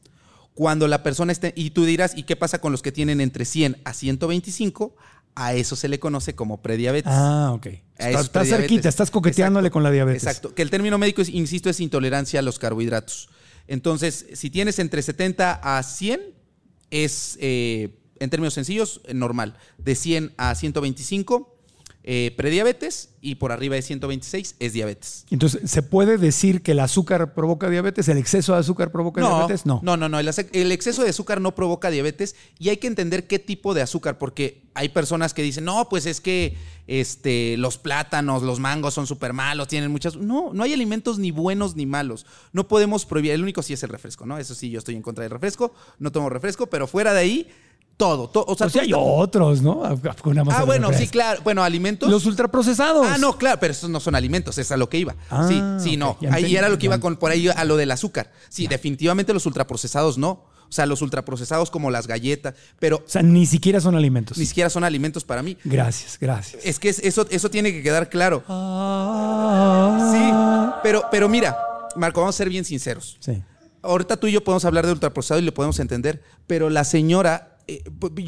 Cuando la persona esté, y tú dirás, ¿y qué pasa con los que tienen entre cien a ciento veinticinco? A eso se le conoce como prediabetes. Ah, ok. Estás, estás cerquita, estás coqueteándole exacto, con la diabetes. Exacto. Que el término médico, es, insisto, es intolerancia a los carbohidratos. Entonces, si tienes entre setenta a cien, es, eh, en términos sencillos, normal. De cien a ciento veinticinco, eh, prediabetes. Y por arriba de ciento veintiséis, es diabetes. Entonces, ¿se puede decir que el azúcar provoca diabetes? ¿El exceso de azúcar provoca no, diabetes? No, no, no. no. El, el exceso de azúcar no provoca diabetes. Y hay que entender qué tipo de azúcar, porque hay personas que dicen, no, pues es que este, los plátanos, los mangos son súper malos, tienen muchas... No, no hay alimentos ni buenos ni malos. No podemos prohibir. El único sí es el refresco, ¿no? Eso sí, yo estoy en contra del refresco. No tomo refresco, pero fuera de ahí, todo. todo o sea, o sea hay otros, ¿no? Ah, bueno, refresco. Sí, claro. Bueno, alimentos... Los ultraprocesados. Ah, no, claro, pero esos no son alimentos. Es a lo que iba. Ah, sí, sí, no. Okay. Ahí entendí, era lo que iba con, por ahí a lo del azúcar. Sí, ya. Definitivamente los ultraprocesados no. O sea, los ultraprocesados como las galletas, pero... O sea, ni siquiera son alimentos. Ni siquiera son alimentos para mí. Gracias, gracias. Es que eso, eso tiene que quedar claro. Ah. Sí, pero, pero mira, Marco, vamos a ser bien sinceros. Sí. Ahorita tú y yo podemos hablar de ultraprocesado y lo podemos entender, pero la señora... Eh,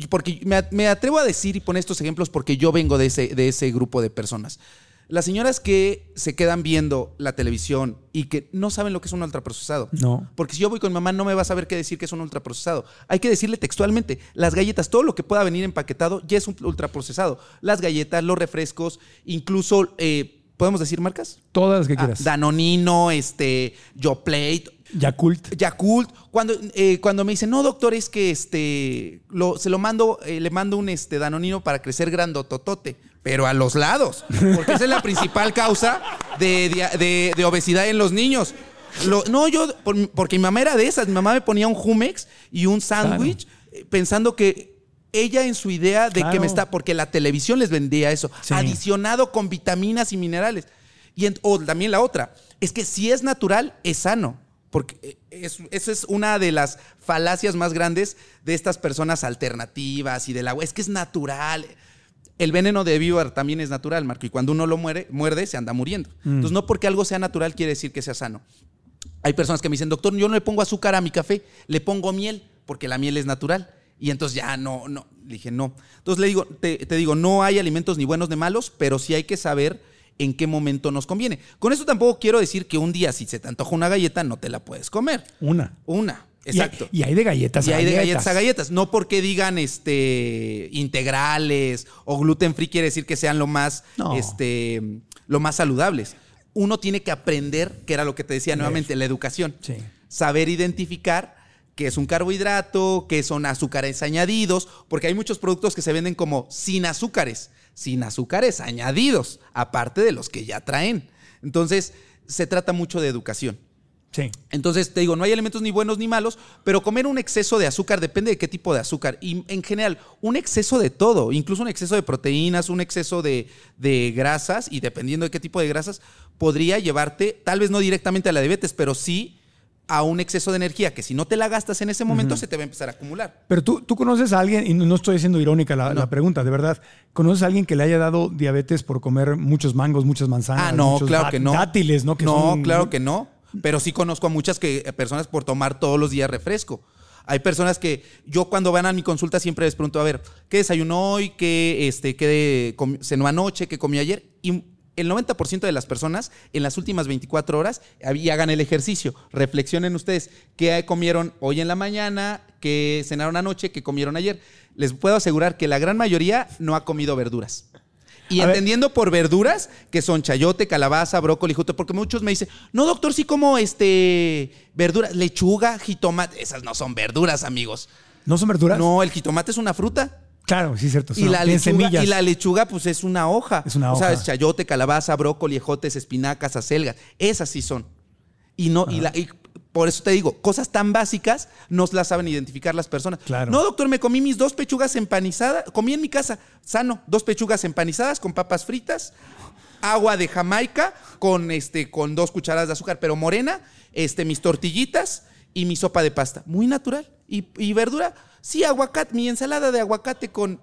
porque me atrevo a decir y poner estos ejemplos porque yo vengo de ese, de ese grupo de personas. Las señoras que se quedan viendo la televisión y que no saben lo que es un ultraprocesado. No. Porque si yo voy con mi mamá no me va a saber qué decir que es un ultraprocesado. Hay que decirle textualmente. Las galletas, todo lo que pueda venir empaquetado ya es un ultraprocesado. Las galletas, los refrescos, incluso, eh, ¿podemos decir marcas? Todas las que quieras. Ah, Danonino, este, Yoplate. Yakult. Yakult. Cuando, eh, cuando me dicen, no, doctor, es que este, lo, se lo mando, eh, le mando un este, Danonino para crecer grandototote. Pero a los lados, porque esa es la principal causa de, de, de, de obesidad en los niños. Lo, no, yo, por, porque mi mamá era de esas. Mi mamá me ponía un Jumex y un sándwich, claro, pensando que ella en su idea de, claro, que me está... Porque la televisión les vendía eso, sí, adicionado con vitaminas y minerales. Y en, o también la otra, es que si es natural, es sano. Porque esa es una de las falacias más grandes de estas personas alternativas y del agua. Es que es natural... El veneno de víbora también es natural, Marco. Y cuando uno lo muere, muerde, se anda muriendo. Mm. Entonces, no porque algo sea natural quiere decir que sea sano. Hay personas que me dicen, doctor, yo no le pongo azúcar a mi café, le pongo miel, porque la miel es natural. Y entonces ya no, no. Le dije, no. Entonces, le digo, te, te digo, no hay alimentos ni buenos ni malos, pero sí hay que saber en qué momento nos conviene. Con eso tampoco quiero decir que un día, si se te antoja una galleta, no te la puedes comer. Una. Una. Exacto. Y hay, y hay de galletas a galletas. Y hay de galletas a galletas. No porque digan este, integrales o gluten free quiere decir que sean lo más, no, este, lo más saludables. Uno tiene que aprender, que era lo que te decía nuevamente, la educación. Sí. Saber identificar qué es un carbohidrato, qué son azúcares añadidos, porque hay muchos productos que se venden como sin azúcares, sin azúcares añadidos, aparte de los que ya traen. Entonces, se trata mucho de educación. Sí. Entonces, te digo, no hay alimentos ni buenos ni malos, pero comer un exceso de azúcar depende de qué tipo de azúcar. Y en general, un exceso de todo, incluso un exceso de proteínas, un exceso de, de grasas, y dependiendo de qué tipo de grasas, podría llevarte, tal vez no directamente a la diabetes, pero sí a un exceso de energía, que si no te la gastas en ese momento, uh-huh, se te va a empezar a acumular. Pero tú, tú conoces a alguien, y no estoy siendo irónica la, no. la pregunta, de verdad, ¿conoces a alguien que le haya dado diabetes por comer muchos mangos, muchas manzanas? Ah, no, muchos claro dat- que no. Dátiles, ¿no? Que no, son, claro que no. Pero sí conozco a muchas que, personas por tomar todos los días refresco. Hay personas que yo cuando van a mi consulta siempre les pregunto, a ver, ¿qué desayunó hoy? ¿Qué, este, qué com- cenó anoche? ¿Qué comió ayer? Y el noventa por ciento de las personas en las últimas veinticuatro horas, y hagan el ejercicio, reflexionen ustedes, ¿qué comieron hoy en la mañana? ¿Qué cenaron anoche? ¿Qué comieron ayer? Les puedo asegurar que la gran mayoría no ha comido verduras. Y a entendiendo ver. por verduras, que son chayote, calabaza, brócoli, jute, porque muchos me dicen, no, doctor, sí como este verduras, lechuga, jitomate. Esas no son verduras, amigos. ¿No son verduras? No, el jitomate es una fruta. Claro, sí, cierto. Y, no, la, lechuga, y la lechuga, pues, es una hoja. Es una hoja. O sea, es chayote, calabaza, brócoli, ejotes, espinacas, acelgas. Esas sí son. Y no, y, la, y por eso te digo, cosas tan básicas no las saben identificar las personas. Claro. No, doctor, me comí mis dos pechugas empanizadas. Comí en mi casa, sano, dos pechugas empanizadas con papas fritas, agua de Jamaica con, este, con dos cucharadas de azúcar, pero morena, este, mis tortillitas y mi sopa de pasta. Muy natural. Y, y verdura. Sí, aguacate, mi ensalada de aguacate con...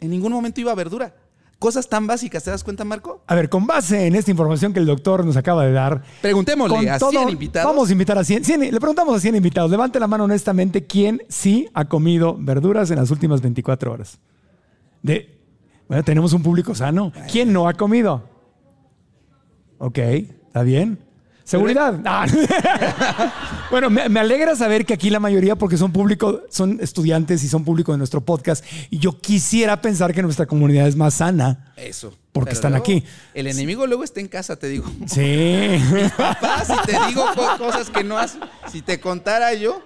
En ningún momento iba verdura. Cosas tan básicas, ¿te das cuenta, Marco? A ver, con base en esta información que el doctor nos acaba de dar... Preguntémosle a todo, cien invitados. Vamos a invitar a cien. Le preguntamos a cien invitados. Levante la mano honestamente quién sí ha comido verduras en las últimas veinticuatro horas. De, bueno, tenemos un público sano. ¿Quién no ha comido? Ok, está bien. ¿Seguridad? Ah. Bueno, me, me alegra saber que aquí la mayoría, porque son público, son estudiantes y son público de nuestro podcast. Y yo quisiera pensar que nuestra comunidad es más sana. Eso. Porque pero están luego, aquí. El enemigo luego está en casa, te digo. Sí. Mis papás, si te digo cosas que no hacen, si te contara yo.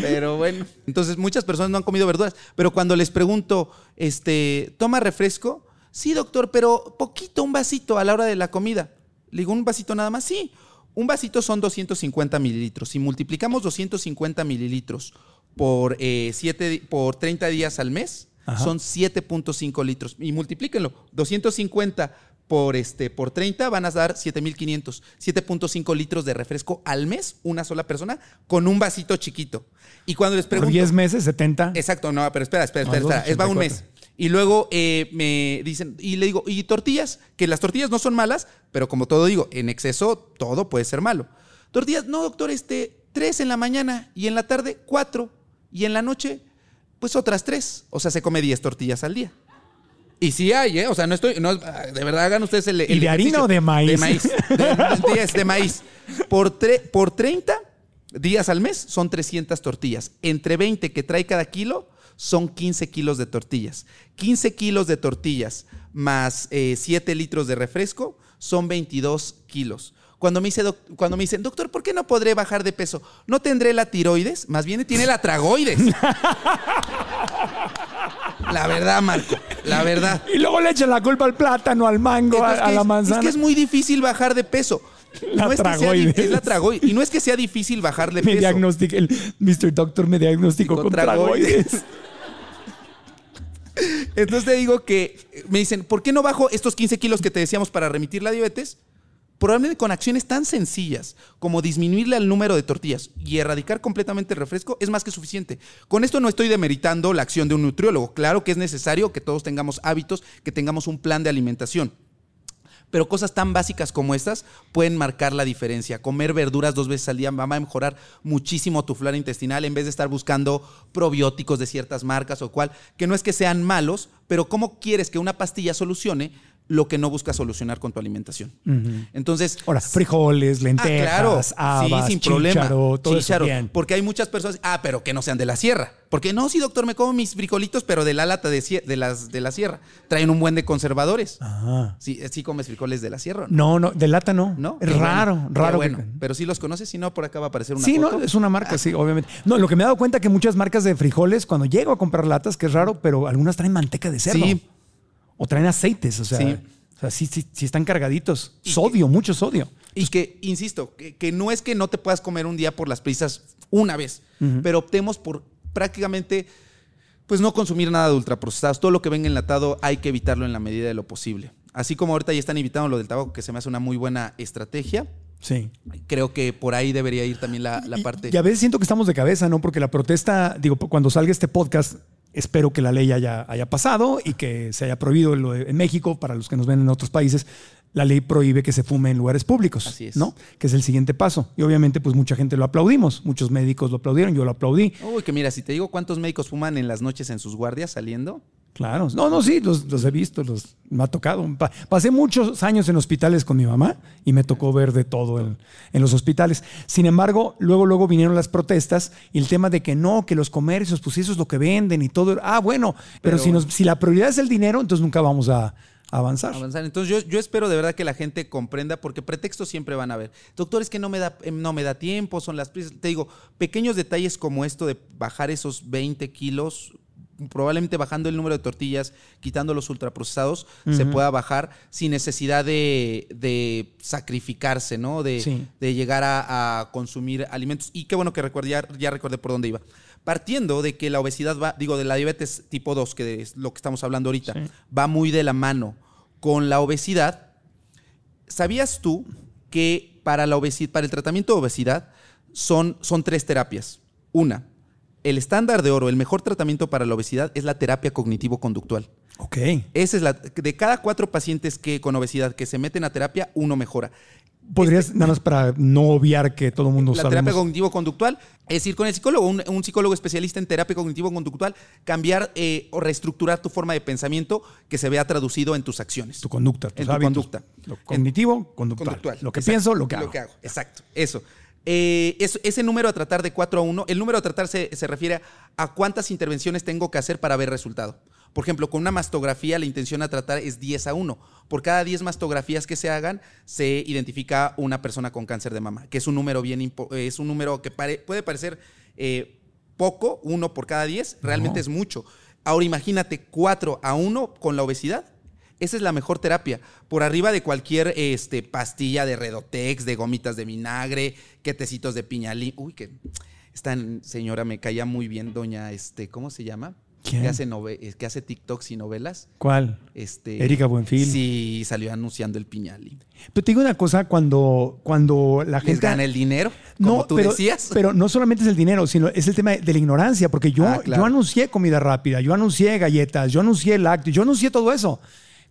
Pero bueno. Entonces, muchas personas no han comido verduras. Pero cuando les pregunto, este, ¿toma refresco? Sí, doctor, pero poquito, un vasito a la hora de la comida. Le digo, ¿un vasito nada más? Sí. Un vasito son doscientos cincuenta mililitros. Si multiplicamos doscientos cincuenta mililitros por, eh, siete, por treinta días al mes, ajá, son siete punto cinco litros. Y multiplíquenlo. doscientos cincuenta por, este, por treinta van a dar siete mil quinientos. siete punto cinco litros de refresco al mes, una sola persona, con un vasito chiquito. Y cuando les pregunto... ¿Por diez meses? ¿setenta? Exacto. No, pero espera, espera, espera. No, espera. Es va un mes. Y luego eh, me dicen, y le digo, ¿y tortillas? Que las tortillas no son malas, pero como todo digo, en exceso todo puede ser malo. Tortillas, no, doctor, este, tres en la mañana y en la tarde, cuatro. Y en la noche, pues otras tres. O sea, se come diez tortillas al día. Y sí hay, ¿eh? O sea, no estoy... No, de verdad, hagan ustedes el... el ¿Y de ejercicio. Harina o de maíz? De maíz. De, de, de maíz. Por, tre, por treinta días al mes son trescientas tortillas. Entre veinte que trae cada kilo son quince kilos de tortillas. quince kilos de tortillas más eh, siete litros de refresco son veintidós kilos. Cuando me, dice doc, cuando me dicen, doctor, ¿por qué no podré bajar de peso? ¿No tendré la tiroides? Más bien tiene la tragoides. La verdad, Marco, la verdad. Y luego le echan la culpa al plátano, al mango, entonces, a, a la manzana. Es que es muy difícil bajar de peso. La no es tragoides. Que sea, es la tragoides. Y no es que sea difícil bajar de me peso. El mister Doctor me diagnosticó con, con tragoides. tragoides. Entonces te digo que me dicen, ¿por qué no bajo estos quince kilos que te decíamos para remitir la diabetes? Probablemente con acciones tan sencillas como disminuirle el número de tortillas y erradicar completamente el refresco es más que suficiente. Con esto no estoy demeritando la acción de un nutriólogo. Claro que es necesario que todos tengamos hábitos, que tengamos un plan de alimentación. Pero cosas tan básicas como estas pueden marcar la diferencia. Comer verduras dos veces al día va a mejorar muchísimo tu flora intestinal en vez de estar buscando probióticos de ciertas marcas o cual, que no es que sean malos, pero ¿cómo quieres que una pastilla solucione lo que no buscas solucionar con tu alimentación? Uh-huh. Entonces... Ahora, frijoles, lentejas, ah, claro, habas, sí, sin chícharo, todo chícharo, eso bien. Porque hay muchas personas... Ah, pero que no sean de la sierra. Porque no, sí, doctor, me como mis frijolitos, pero de la lata de, de, las, de la sierra. Traen un buen de conservadores. Ajá. ¿Sí, sí comes frijoles de la sierra? No, no, no de lata no. ¿No? Es raro, bueno, raro. Pero bueno, que... pero sí los conoces, si no, por acá va a aparecer una sí, foto. Sí, no, es una marca, ah. sí, obviamente. No, lo que me he dado cuenta es que muchas marcas de frijoles, cuando llego a comprar latas, que es raro, pero algunas traen manteca de cerdo. Sí. O traen aceites, o sea, sí, o sea, sí, sí, sí están cargaditos. Y sodio, que, mucho sodio. Y que, insisto, que, que no es que no te puedas comer un día por las prisas una vez, uh-huh, pero optemos por prácticamente, pues no consumir nada de ultraprocesados. Todo lo que venga enlatado hay que evitarlo en la medida de lo posible. Así como ahorita ya están evitando lo del tabaco, que se me hace una muy buena estrategia. Sí. Creo que por ahí debería ir también la, la parte. Y, y a veces siento que estamos de cabeza, ¿no? Porque la protesta, digo, cuando salga este podcast... Espero que la ley haya, haya pasado y que se haya prohibido lo de, en México, para los que nos ven en otros países, la ley prohíbe que se fume en lugares públicos. Así es. ¿No? Que es el siguiente paso. Y obviamente, pues mucha gente lo aplaudimos. Muchos médicos lo aplaudieron, yo lo aplaudí. Uy, que mira, si te digo cuántos médicos fuman en las noches en sus guardias saliendo. Claro. No, no, sí, los, los he visto, los me ha tocado. Pasé muchos años en hospitales con mi mamá y me tocó ver de todo en, en los hospitales. Sin embargo, luego, luego vinieron las protestas y el tema de que no, que los comercios, pues eso es lo que venden y todo. Ah, bueno, pero, pero si, nos, si la prioridad es el dinero, entonces nunca vamos a avanzar. Avanzar. Entonces yo, yo espero de verdad que la gente comprenda, porque pretextos siempre van a haber. Doctor, es que no me da, no me da tiempo, son las prisas. Te digo, pequeños detalles como esto de bajar esos veinte kilos, probablemente bajando el número de tortillas, quitando los ultraprocesados, uh-huh, se pueda bajar sin necesidad de, de sacrificarse, ¿no? De, sí, de llegar a, a consumir alimentos. Y qué bueno que recuerde, ya, ya recordé por dónde iba. Partiendo de que la obesidad va, digo, de la diabetes tipo dos, que es lo que estamos hablando ahorita, sí, va muy de la mano con la obesidad. ¿Sabías tú que para la obesidad, para el tratamiento de obesidad son, son tres terapias? Una, el estándar de oro, el mejor tratamiento para la obesidad es la terapia cognitivo-conductual. Ok. Esa es la. De cada cuatro pacientes que con obesidad que se meten a terapia, uno mejora. ¿Podrías, este, nada más para no obviar que todo el mundo sabe? La sabemos, terapia cognitivo-conductual es ir con el psicólogo, un, un psicólogo especialista en terapia cognitivo-conductual, cambiar eh, o reestructurar tu forma de pensamiento que se vea traducido en tus acciones. Tu conducta, tus en hábitos. Tu conducta. Lo cognitivo-conductual. Conductual. Lo que exacto, pienso, lo que hago. Lo que hago, exacto. Eso. Eh, es, ese número a tratar de cuatro a uno, el número a tratar se, se refiere a, a cuántas intervenciones tengo que hacer para ver resultado. Por ejemplo, con una mastografía la intención a tratar es diez a uno. Por cada diez mastografías que se hagan, se identifica una persona con cáncer de mama, que es un número bien impo- es un número que pare- puede parecer eh, poco, uno por cada diez, realmente no, es mucho. Ahora imagínate cuatro a uno con la obesidad. Esa es la mejor terapia, por arriba de cualquier este, pastilla de Redotex, de gomitas de vinagre, que tecitos de Piñalín. Uy, que esta señora me caía muy bien, doña, este, ¿cómo se llama? ¿Quién? Que hace, nove- que hace TikToks y novelas. ¿Cuál? Este, Erika Buenfil. Sí, salió anunciando el Piñalín. Pero te digo una cosa, cuando, cuando la gente... ¿Les gana el dinero? Como no, tú pero, decías. Pero no solamente es el dinero, sino es el tema de la ignorancia, porque yo, ah, claro, yo anuncié comida rápida, yo anuncié galletas, yo anuncié lácteos, yo anuncié todo eso.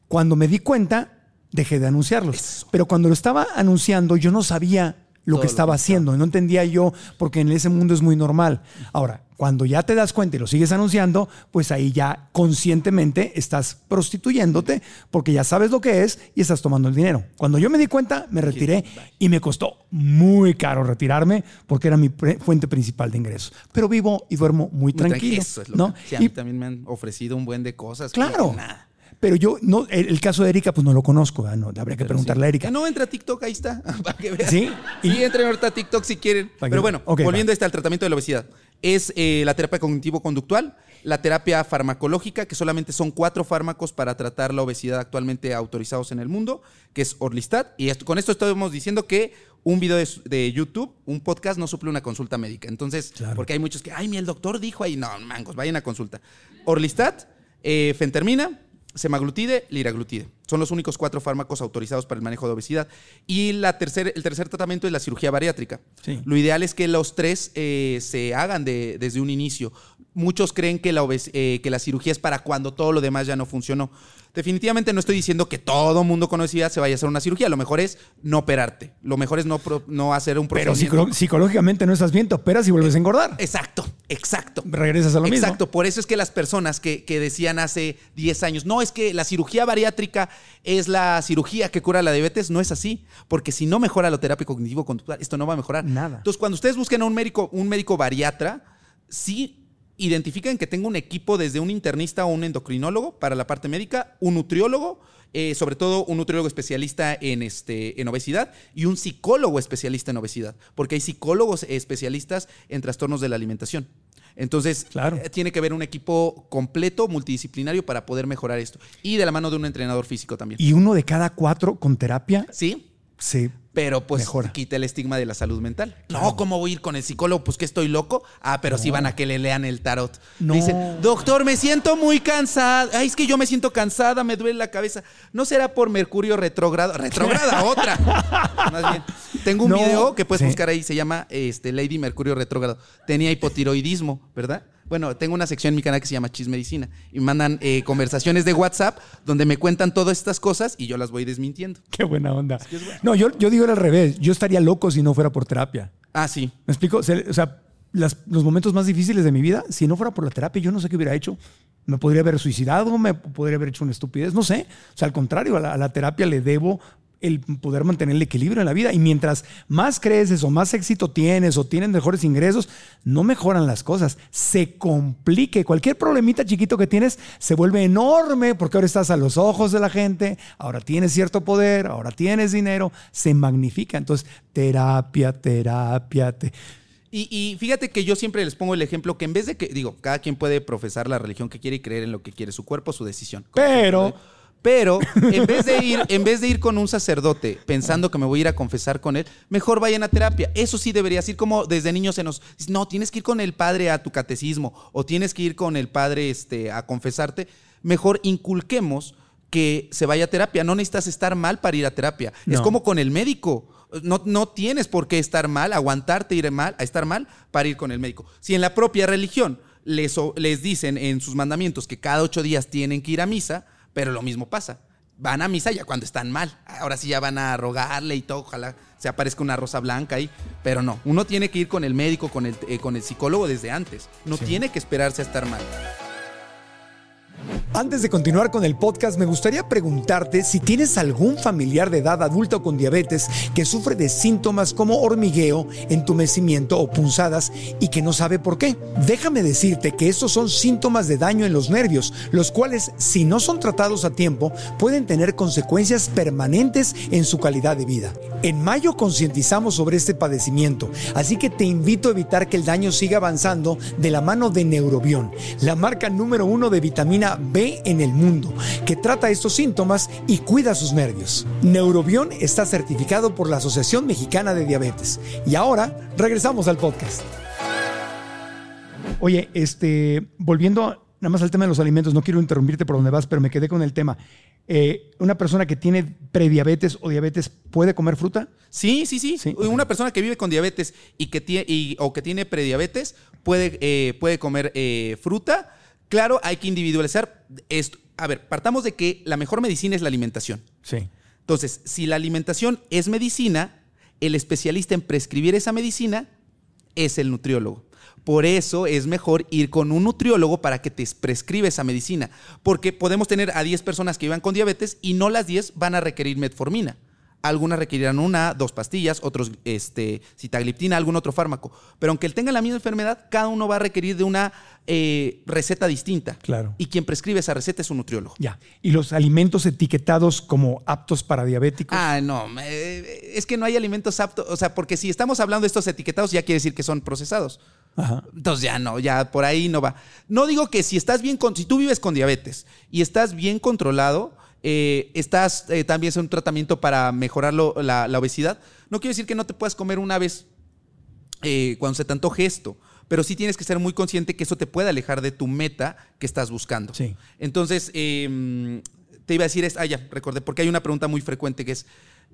Cuando me di cuenta, dejé de anunciarlos. Eso. Pero cuando lo estaba anunciando, yo no sabía lo Todo que estaba lo que haciendo. Estaba. No entendía yo, porque en ese mundo es muy normal. Ahora, cuando ya te das cuenta y lo sigues anunciando, pues ahí ya conscientemente estás prostituyéndote porque ya sabes lo que es y estás tomando el dinero. Cuando yo me di cuenta, me retiré y me costó muy caro retirarme porque era mi pre- fuente principal de ingresos. Pero vivo y duermo muy, muy tranquilo. Eso es lo ¿no? que... sí, a mí y... también me han ofrecido un buen de cosas. Claro. Nada. Pero yo, no, el, el caso de Erika, pues no lo conozco. No, habría que pero preguntarle sí. a Erika. No, entra a TikTok, ahí está. Para que vean. Sí, y sí, entren ahorita a TikTok si quieren. Pero bueno, okay, volviendo hasta el tratamiento de la obesidad. Es eh, la terapia cognitivo-conductual, la terapia farmacológica, que solamente son cuatro fármacos para tratar la obesidad actualmente autorizados en el mundo, que es Orlistat. Y esto, con esto estamos diciendo que un video de, de YouTube, un podcast, no suple una consulta médica. Entonces, claro, porque hay muchos que, ay, mi el doctor dijo ahí, no, mangos, vayan a consulta. Orlistat, eh, fentermina, semaglutide, liraglutide. Son los únicos cuatro fármacos autorizados para el manejo de obesidad. Y la tercer, el tercer tratamiento es la cirugía bariátrica. Sí. Lo ideal es que los tres eh, se hagan de, desde un inicio. Muchos creen que la, obes- eh, que la cirugía es para cuando todo lo demás ya no funcionó. Definitivamente no estoy diciendo que todo mundo con obesidad se vaya a hacer una cirugía. Lo mejor es no operarte. Lo mejor es no, pro, no hacer un procedimiento. Pero psico- psicológicamente no estás bien, te operas y vuelves a engordar. Exacto, exacto. Regresas a lo exacto. mismo. Exacto, por eso es que las personas que, que decían hace diez años, no, es que la cirugía bariátrica es la cirugía que cura la diabetes. No es así, porque si no mejora la terapia cognitivo-conductual, esto no va a mejorar. Nada. Entonces, cuando ustedes busquen a un médico, un médico bariatra, sí... identifican que tenga un equipo desde un internista o un endocrinólogo para la parte médica, un nutriólogo, eh, sobre todo un nutriólogo especialista en, este, en obesidad y un psicólogo especialista en obesidad, porque hay psicólogos especialistas en trastornos de la alimentación. Entonces, claro, eh, tiene que haber un equipo completo, multidisciplinario, para poder mejorar esto. Y de la mano de un entrenador físico también. ¿Y uno de cada cuatro con terapia? Sí. Sí. Pero pues mejora. Quita el estigma de la salud mental. Claro. No, ¿cómo voy a ir con el psicólogo? Pues que estoy loco. Ah, pero no. Si van a que le lean el tarot. No. Dicen, doctor, me siento muy cansada. Ay, es que yo me siento cansada, me duele la cabeza. ¿No será por Mercurio retrógrado? Retrógrada, otra. Más bien. Tengo un no. video que puedes sí. buscar ahí, se llama este, Lady Mercurio retrógrado. Tenía hipotiroidismo, ¿verdad? Bueno, tengo una sección en mi canal que se llama Chis Medicina y mandan eh, conversaciones de WhatsApp donde me cuentan todas estas cosas y yo las voy desmintiendo. Qué buena onda. Es que es bueno. No, yo, yo digo era al revés. Yo estaría loco si no fuera por terapia. Ah, sí. ¿Me explico? O sea, las, los momentos más difíciles de mi vida, si no fuera por la terapia, yo no sé qué hubiera hecho. Me podría haber suicidado, me podría haber hecho una estupidez, no sé. O sea, al contrario, a la, a la terapia le debo el poder mantener el equilibrio en la vida. Y mientras más creces o más éxito tienes o tienen mejores ingresos, no mejoran las cosas. Se complique. Cualquier problemita chiquito que tienes se vuelve enorme porque ahora estás a los ojos de la gente, ahora tienes cierto poder, ahora tienes dinero. Se magnifica. Entonces, terapia, terapia. Te... Y, y fíjate que yo siempre les pongo el ejemplo que en vez de que, digo, cada quien puede profesar la religión que quiere y creer en lo que quiere, su cuerpo, su decisión. Pero... Pero en vez de ir, en vez de ir con un sacerdote pensando que me voy a ir a confesar con él, mejor vayan a terapia. Eso sí debería ser como desde niños se nos... No, tienes que ir con el padre a tu catecismo o tienes que ir con el padre este, a confesarte. Mejor inculquemos que se vaya a terapia. No necesitas estar mal para ir a terapia. No. Es como con el médico. No, no tienes por qué estar mal, aguantarte ir mal, a estar mal para ir con el médico. Si en la propia religión les, les dicen en sus mandamientos que cada ocho días tienen que ir a misa, pero lo mismo pasa. Van a misa ya cuando están mal. Ahora sí ya van a rogarle y todo. Ojalá se aparezca una rosa blanca ahí. Pero no, uno tiene que ir con el médico, con el, eh, con el psicólogo desde antes. No sí. tiene que esperarse a estar mal. Antes de continuar con el podcast, me gustaría preguntarte si tienes algún familiar de edad adulta o con diabetes que sufre de síntomas como hormigueo, entumecimiento o punzadas y que no sabe por qué. Déjame decirte que estos son síntomas de daño en los nervios, los cuales, si no son tratados a tiempo, pueden tener consecuencias permanentes en su calidad de vida. En mayo concientizamos sobre este padecimiento, así que te invito a evitar que el daño siga avanzando de la mano de Neurobión, la marca número uno de vitamina B en el mundo, que trata estos síntomas y cuida sus nervios. Neurobión está certificado por la Asociación Mexicana de Diabetes. Y ahora regresamos al podcast. Oye, este, volviendo nada más al tema de los alimentos, no quiero interrumpirte por donde vas, pero me quedé con el tema. Eh, ¿Una persona que tiene prediabetes o diabetes puede comer fruta? Sí, sí, sí. sí. Una persona que vive con diabetes y que tiene, y, o que tiene prediabetes puede, eh, puede comer eh, fruta. Claro, hay que individualizar esto. A ver, partamos de que la mejor medicina es la alimentación. Sí. Entonces, si la alimentación es medicina, el especialista en prescribir esa medicina es el nutriólogo. Por eso es mejor ir con un nutriólogo para que te prescribe esa medicina, porque podemos tener a diez personas que vivan con diabetes y no las diez van a requerir metformina. Algunas requerirán una, dos pastillas, otros este, sitagliptina, algún otro fármaco. Pero aunque él tenga la misma enfermedad, cada uno va a requerir de una eh, receta distinta. Claro. Y quien prescribe esa receta es un nutriólogo. Ya. ¿Y los alimentos etiquetados como aptos para diabéticos? Ah, no. Eh, es que no hay alimentos aptos. O sea, porque si estamos hablando de estos etiquetados, ya quiere decir que son procesados. Ajá. Entonces ya no, ya por ahí no va. No digo que si estás bien con, si tú vives con diabetes y estás bien controlado, Eh, estás eh, también es un tratamiento para mejorar lo, la, la obesidad. No quiero decir que no te puedas comer una vez eh, cuando se te antoje esto, pero sí tienes que ser muy consciente que eso te puede alejar de tu meta que estás buscando. Sí. Entonces, eh, te iba a decir, es, ah, ya, recordé, porque hay una pregunta muy frecuente que es,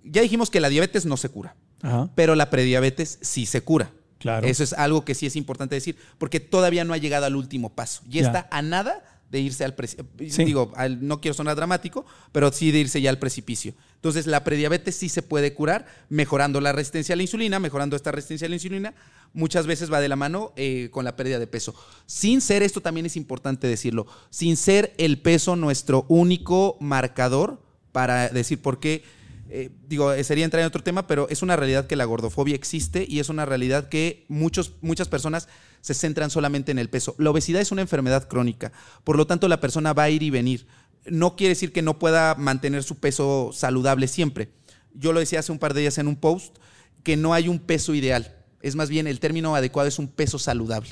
ya dijimos que la diabetes no se cura, ajá, pero la prediabetes sí se cura. Claro. Eso es algo que sí es importante decir, porque todavía no ha llegado al último paso. Y está a nada de irse al precipicio. Sí. Digo, al, no quiero sonar dramático, pero sí de irse ya al precipicio. Entonces, la prediabetes sí se puede curar mejorando la resistencia a la insulina, mejorando esta resistencia a la insulina. Muchas veces va de la mano eh, con la pérdida de peso. Sin ser, esto también es importante decirlo, sin ser el peso nuestro único marcador para decir por qué. Eh, digo, sería entrar en otro tema, pero es una realidad que la gordofobia existe y es una realidad que muchos, muchas personas se centran solamente en el peso. La obesidad es una enfermedad crónica, por lo tanto la persona va a ir y venir. No quiere decir que no pueda mantener su peso saludable siempre. Yo lo decía hace un par de días en un post, que no hay un peso ideal. Es más bien, el término adecuado es un peso saludable.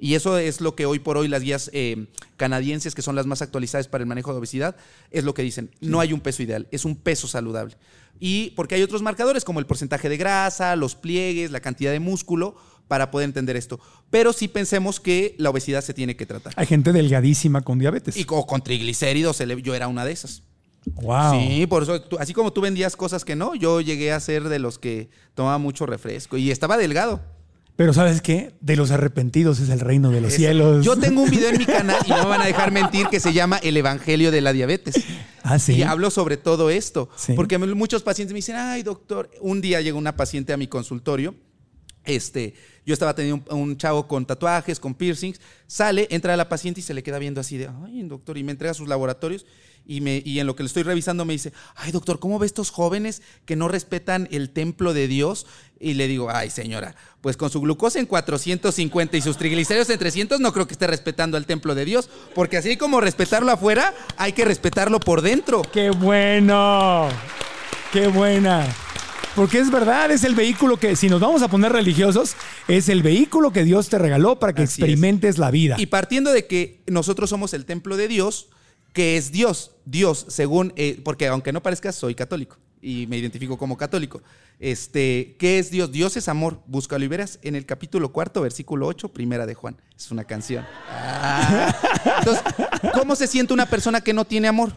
Y eso es lo que hoy por hoy las guías eh, canadienses, que son las más actualizadas para el manejo de obesidad, es lo que dicen. Sí. No hay un peso ideal, es un peso saludable. Y porque hay otros marcadores como el porcentaje de grasa, los pliegues, la cantidad de músculo, para poder entender esto. Pero sí pensemos que la obesidad se tiene que tratar. Hay gente delgadísima con diabetes. Y o con triglicéridos, yo era una de esas. Wow. Sí, por eso, tú, así como tú vendías cosas que no, yo llegué a ser de los que tomaba mucho refresco y estaba delgado. Pero ¿sabes qué? De los arrepentidos es el reino de los es, cielos. Yo tengo un video en mi canal, y no me van a dejar mentir, que se llama El Evangelio de la Diabetes. Ah, sí. Y hablo sobre todo esto. ¿Sí? Porque muchos pacientes me dicen, ay, doctor, un día llegó una paciente a mi consultorio. Este, yo estaba teniendo un, un chavo con tatuajes, con piercings. Sale, entra a la paciente y se le queda viendo así de, ay, doctor, y me entrega sus laboratorios. Y, me, y en lo que lo estoy revisando me dice, ay, doctor, ¿cómo ve estos jóvenes que no respetan el templo de Dios? Y le digo, ay, señora, pues con su glucosa en cuatrocientos cincuenta y sus triglicéridos en trescientos, no creo que esté respetando el templo de Dios. Porque así como respetarlo afuera, hay que respetarlo por dentro. ¡Qué bueno! ¡Qué buena! Porque es verdad, es el vehículo que, si nos vamos a poner religiosos, es el vehículo que Dios te regaló para que así experimentes es. La vida. Y partiendo de que nosotros somos el templo de Dios, que es Dios, Dios según, eh, porque aunque no parezca, soy católico y me identifico como católico. Este, ¿qué es Dios? Dios es amor, búscalo y verás, en el capítulo cuarto, versículo ocho, primera de Juan. Es una canción. Ah. Entonces, ¿cómo se siente una persona que no tiene amor?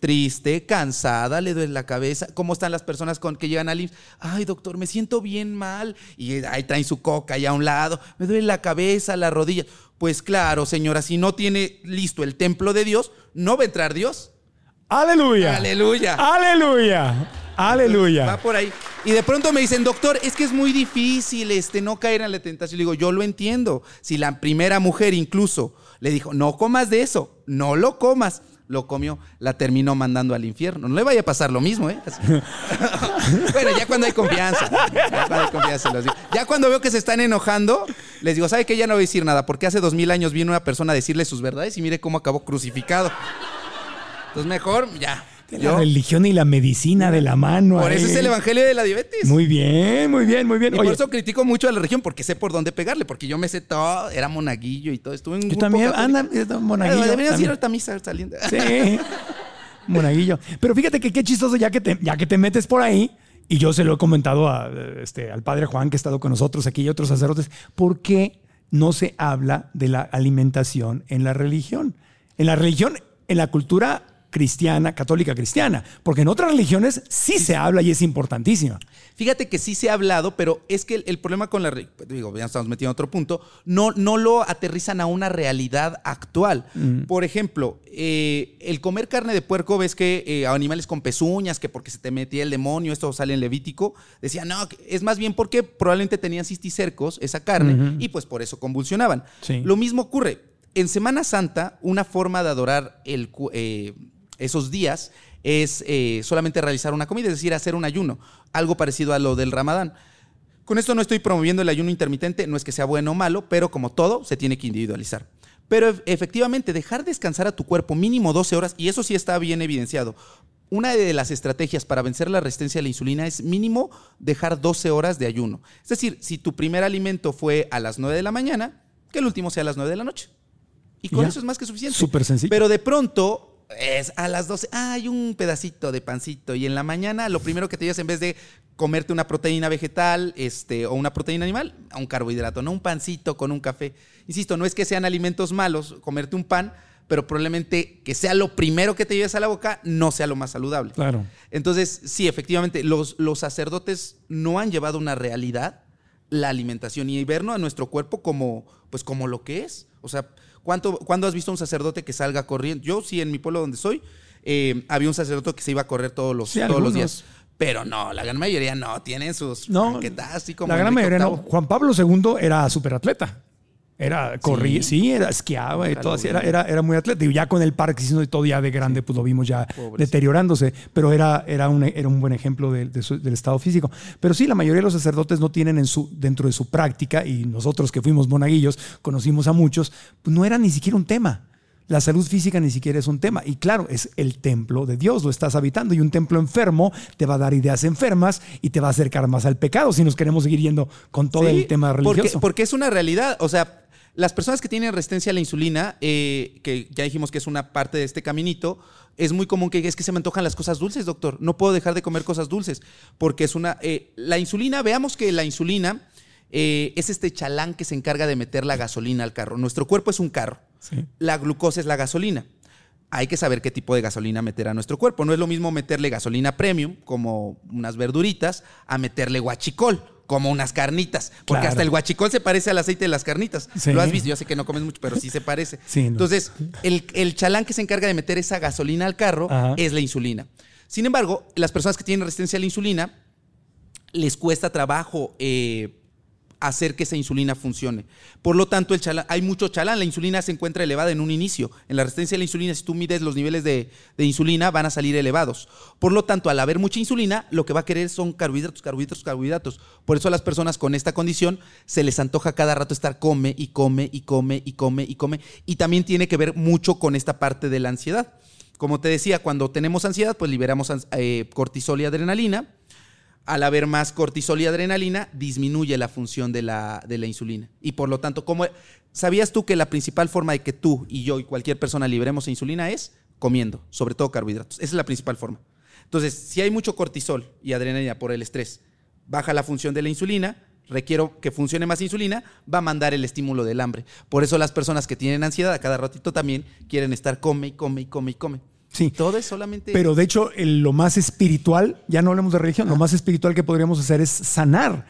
Triste, cansada, le duele la cabeza. ¿Cómo están las personas con, que llegan al I M S S? Ay, doctor, me siento bien mal. Y ahí traen su coca ahí a un lado. Me duele la cabeza, la rodilla. Pues claro, señora, si no tiene listo el templo de Dios, no va a entrar Dios. ¡Aleluya! ¡Aleluya! ¡Aleluya! ¡Aleluya! Va por ahí. Y de pronto me dicen, doctor, es que es muy difícil este, no caer en la tentación. Le digo, yo lo entiendo. Si la primera mujer incluso le dijo, no comas de eso, no lo comas, lo comió, la terminó mandando al infierno. No le vaya a pasar lo mismo, ¿eh? Bueno, ya cuando hay confianza. Ya cuando hay confianza, los digo. Ya cuando veo que se están enojando, les digo, ¿sabe qué? Ya no voy a decir nada, porque hace dos mil años vino una persona a decirle sus verdades y mire cómo acabó crucificado. Entonces, mejor ya. La religión y la medicina de la mano. Por eso es el evangelio de la diabetes. Muy bien, muy bien, muy bien. Y oye, por eso critico mucho a la religión, porque sé por dónde pegarle, porque yo me sé todo, era monaguillo y todo. Estuve en un yo grupo también, anda, monaguillo. Deberías ir ahorita a misa saliendo. Sí, monaguillo. Pero fíjate que qué chistoso, ya que te, ya que te metes por ahí, y yo se lo he comentado a, este, al padre Juan, que ha estado con nosotros aquí, y otros sacerdotes, ¿por qué no se habla de la alimentación en la religión? En la religión, en la cultura cristiana, católica cristiana, porque en otras religiones sí, sí se sí. habla y es importantísima. Fíjate que sí se ha hablado, pero es que el, el problema con la... Digo, ya estamos metiendo en otro punto. No, no lo aterrizan a una realidad actual. Mm. Por ejemplo, eh, el comer carne de puerco, ves que eh, a animales con pezuñas, que porque se te metía el demonio, esto sale en Levítico. Decían, no, es más bien porque probablemente tenían cisticercos esa carne, mm-hmm. y pues por eso convulsionaban. Sí. Lo mismo ocurre. En Semana Santa, una forma de adorar el... Eh, esos días es eh, solamente realizar una comida, es decir, hacer un ayuno, algo parecido a lo del Ramadán. Con esto no estoy promoviendo el ayuno intermitente, no es que sea bueno o malo, pero como todo, se tiene que individualizar. Pero efectivamente, dejar descansar a tu cuerpo mínimo doce horas, y eso sí está bien evidenciado. Una de las estrategias para vencer la resistencia a la insulina es mínimo dejar doce horas de ayuno. Es decir, si tu primer alimento fue a las nueve de la mañana, que el último sea a las nueve de la noche. Y con ya, eso es más que suficiente. Súper sencillo. Pero de pronto... es a las doce, ah, hay un pedacito de pancito, y en la mañana lo primero que te llevas, en vez de comerte una proteína vegetal este, o una proteína animal, a un carbohidrato, no un pancito con un café. Insisto, no es que sean alimentos malos comerte un pan, pero probablemente que sea lo primero que te lleves a la boca no sea lo más saludable. Claro. Entonces, sí, efectivamente, los, los sacerdotes no han llevado una realidad la alimentación y vernos a nuestro cuerpo como, pues, como lo que es. O sea, ¿Cuánto, ¿Cuándo has visto a un sacerdote que salga corriendo? Yo sí, en mi pueblo donde soy, eh, había un sacerdote que se iba a correr todos los, sí, todos los días. Pero no, la gran mayoría no. Tienen sus no, banquetas, así como... La gran mayoría no. Juan Pablo segundo era superatleta. Era, corría, sí, sí era, esquiaba y todo así. Era, era, era muy atleta. Y ya con el Parkinson y todo ya de grande, sí, pues lo vimos ya pobre, deteriorándose. Pero era, era, un, era un buen ejemplo de, de su, del estado físico. Pero sí, la mayoría de los sacerdotes no tienen en su, dentro de su práctica, y nosotros que fuimos monaguillos, conocimos a muchos, pues no era ni siquiera un tema. La salud física ni siquiera es un tema. Y claro, es el templo de Dios, lo estás habitando. Y un templo enfermo te va a dar ideas enfermas y te va a acercar más al pecado si nos queremos seguir yendo con todo, sí, el tema religioso. Porque, porque es una realidad. O sea, las personas que tienen resistencia a la insulina, eh, que ya dijimos que es una parte de este caminito, es muy común que es que se me antojan las cosas dulces, doctor. No puedo dejar de comer cosas dulces porque es una... Eh, la insulina, veamos que la insulina eh, es este chalán que se encarga de meter la gasolina al carro. Nuestro cuerpo es un carro. Sí. La glucosa es la gasolina. Hay que saber qué tipo de gasolina meter a nuestro cuerpo. No es lo mismo meterle gasolina premium, como unas verduritas, a meterle guachicol, como unas carnitas. Porque claro, hasta el guachicol se parece al aceite de las carnitas. Sí. Lo has visto, yo sé que no comes mucho, pero sí se parece. Sí, no. Entonces, el, el chalán que se encarga de meter esa gasolina al carro, ajá, es la insulina. Sin embargo, las personas que tienen resistencia a la insulina, les cuesta trabajo eh, hacer que esa insulina funcione. Por lo tanto, el chalán, hay mucho chalán. La insulina se encuentra elevada en un inicio. En la resistencia a la insulina, si tú mides los niveles de, de insulina, van a salir elevados. Por lo tanto, al haber mucha insulina, lo que va a querer son carbohidratos, carbohidratos, carbohidratos. Por eso a las personas con esta condición se les antoja cada rato estar come y come y come y come y come. Y también tiene que ver mucho con esta parte de la ansiedad. Como te decía, cuando tenemos ansiedad, pues liberamos eh, cortisol y adrenalina. Al haber más cortisol y adrenalina, disminuye la función de la, de la insulina. Y por lo tanto, ¿cómo? ¿Sabías tú que la principal forma de que tú y yo y cualquier persona liberemos insulina es comiendo, sobre todo carbohidratos? Esa es la principal forma. Entonces, si hay mucho cortisol y adrenalina por el estrés, baja la función de la insulina, requiero que funcione más insulina, va a mandar el estímulo del hambre. Por eso las personas que tienen ansiedad a cada ratito también quieren estar come y come y come y come. Sí. Todo es solamente... Pero de hecho, el, lo más espiritual, ya no hablemos de religión, ah. lo más espiritual que podríamos hacer es sanar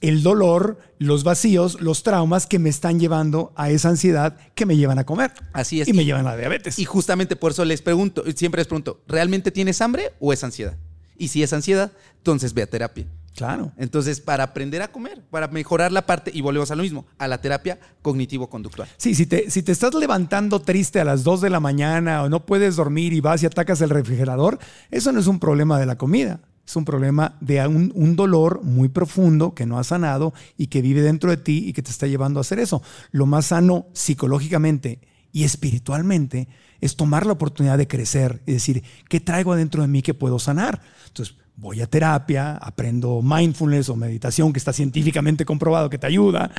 el dolor, los vacíos, los traumas que me están llevando a esa ansiedad que me llevan a comer. Así es. Y me llevan a diabetes. Y justamente por eso les pregunto, siempre les pregunto, ¿realmente tienes hambre o es ansiedad? Y si es ansiedad, entonces ve a terapia. Claro. Entonces, para aprender a comer, para mejorar la parte, y volvemos a lo mismo, a la terapia cognitivo-conductual. Sí, si te, si te estás levantando triste a las dos de la mañana o no puedes dormir y vas y atacas el refrigerador, eso no es un problema de la comida. Es un problema de un, un dolor muy profundo que no has sanado y que vive dentro de ti y que te está llevando a hacer eso. Lo más sano psicológicamente y espiritualmente es tomar la oportunidad de crecer y decir, ¿qué traigo adentro de mí que puedo sanar? Entonces, voy a terapia, aprendo mindfulness o meditación, que está científicamente comprobado que te ayuda,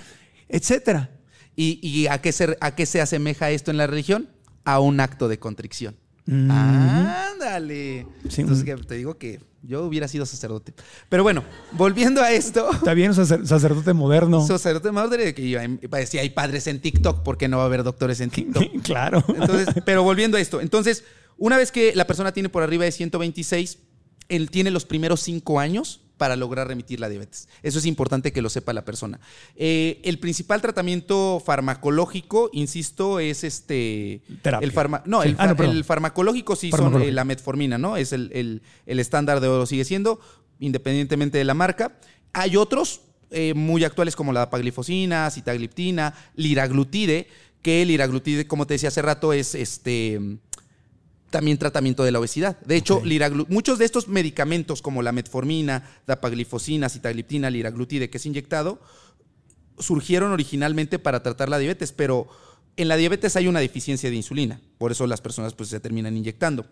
etcétera. ¿Y, y a, qué se, a qué se asemeja esto en la religión? A un acto de contrición. Mm. ¡Ándale! Sí. Entonces que te digo que yo hubiera sido sacerdote. Pero bueno, volviendo a esto... Está bien, sacer, sacerdote moderno. Sacerdote moderno, que yo, si hay padres en TikTok, ¿por qué no va a haber doctores en TikTok? Claro. Entonces, pero volviendo a esto, entonces... Una vez que la persona tiene por arriba de ciento veintiséis, él tiene los primeros cinco años para lograr remitir la diabetes. Eso es importante que lo sepa la persona. Eh, el principal tratamiento farmacológico, insisto, es este... Terapia. El farma, no, sí. el, ah, no el farmacológico sí farmacológico. son eh, la metformina, ¿no? Es el, el, el estándar de oro, sigue siendo, independientemente de la marca. Hay otros eh, muy actuales como la dapaglifosina, sitagliptina, liraglutide, que el liraglutide, como te decía hace rato, es este... también tratamiento de la obesidad. De hecho, okay. liraglu- muchos de estos medicamentos como la metformina, dapaglifosina, sitagliptina, liraglutide, que es inyectado, surgieron originalmente para tratar la diabetes, pero en la diabetes hay una deficiencia de insulina, por eso las personas pues, se terminan inyectando.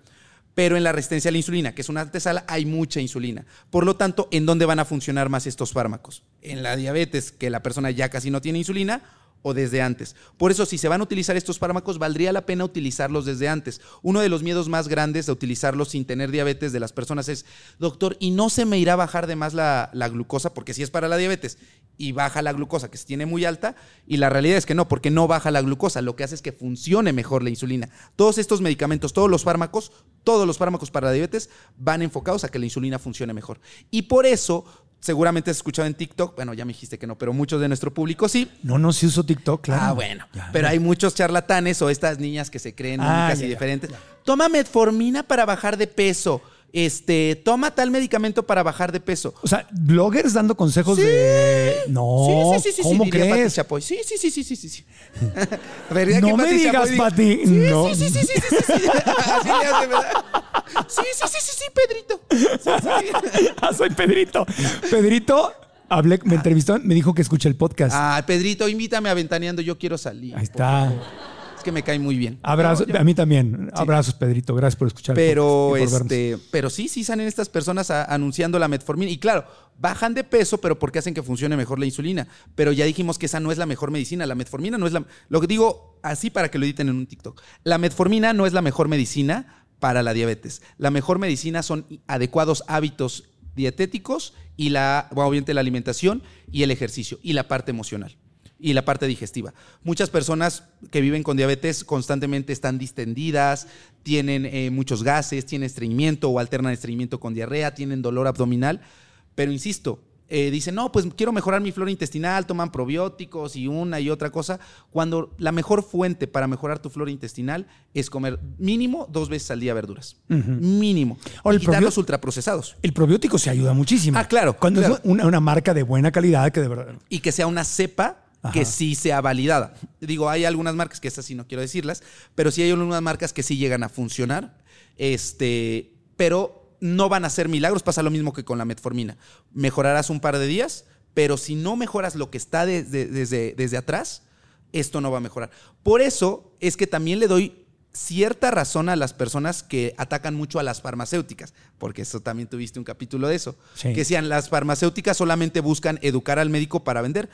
Pero en la resistencia a la insulina, que es una antesala, hay mucha insulina. Por lo tanto, ¿en dónde van a funcionar más estos fármacos? En la diabetes, que la persona ya casi no tiene insulina, o desde antes. Por eso, si se van a utilizar estos fármacos, valdría la pena utilizarlos desde antes. Uno de los miedos más grandes de utilizarlos sin tener diabetes de las personas es, doctor, ¿y no se me irá a bajar de más la, la glucosa? Porque si es para la diabetes y baja la glucosa, que se tiene muy alta, y la realidad es que no, porque no baja la glucosa. Lo que hace es que funcione mejor la insulina. Todos estos medicamentos, todos los fármacos, todos los fármacos para la diabetes van enfocados a que la insulina funcione mejor. Y por eso... Seguramente has escuchado en TikTok, bueno, ya me dijiste que no, pero muchos de nuestro público sí. No, no, sí uso TikTok, claro. Ah, bueno, ya, pero ya. Hay muchos charlatanes o estas niñas que se creen ah, únicas ya, y diferentes. Ya, ya. Toma metformina para bajar de peso, este, toma tal medicamento para bajar de peso. O sea, bloggers dando consejos sí. de... No, sí, sí, sí, sí, ¿cómo sí, crees? Pati sí, sí, sí, sí, sí, sí, sí. No me Pati digas, Pati. Sí, no. sí, sí, sí, sí, sí, sí, sí. Así le hace, ¿verdad? Sí, sí, sí, sí, sí, Pedrito. Sí, sí. Ah, soy Pedrito. Pedrito, hablé, me entrevistó, me dijo que escuche el podcast. Ah, Pedrito, invítame a Ventaneando, yo quiero salir. Ahí está. Es que me cae muy bien. Abrazos, no, yo, a mí también. Sí. Abrazos, Pedrito, gracias por escuchar pero, el podcast. Este, pero sí, sí salen estas personas a, anunciando la metformina. Y claro, bajan de peso, pero porque hacen que funcione mejor la insulina. Pero ya dijimos que esa no es la mejor medicina. La metformina no es la... Lo que digo así para que lo editen en un TikTok. La metformina no es la mejor medicina para la diabetes. La mejor medicina son adecuados hábitos dietéticos y la, bueno, obviamente la alimentación y el ejercicio y la parte emocional y la parte digestiva. Muchas personas que viven con diabetes constantemente están distendidas, tienen eh, muchos gases, tienen estreñimiento o alternan estreñimiento con diarrea, tienen dolor abdominal, pero insisto, Eh, dicen, no, pues quiero mejorar mi flora intestinal, toman probióticos y una y otra cosa, cuando la mejor fuente para mejorar tu flora intestinal es comer mínimo dos veces al día verduras. Uh-huh. Mínimo. Ahora, y quitar los ultraprocesados. El probiótico se ayuda muchísimo. Ah, claro. Cuando claro. es una, una marca de buena calidad que de verdad... Y que sea una cepa Ajá. que sí sea validada. Digo, hay algunas marcas que estas sí no quiero decirlas, pero sí hay algunas marcas que sí llegan a funcionar, este, pero... No van a ser milagros, pasa lo mismo que con la metformina. Mejorarás un par de días, pero si no mejoras lo que está de, de, desde, desde atrás, esto no va a mejorar. Por eso es que también le doy cierta razón a las personas que atacan mucho a las farmacéuticas, porque eso también tuviste un capítulo de eso, sí. que sean las farmacéuticas solamente buscan educar al médico para vender.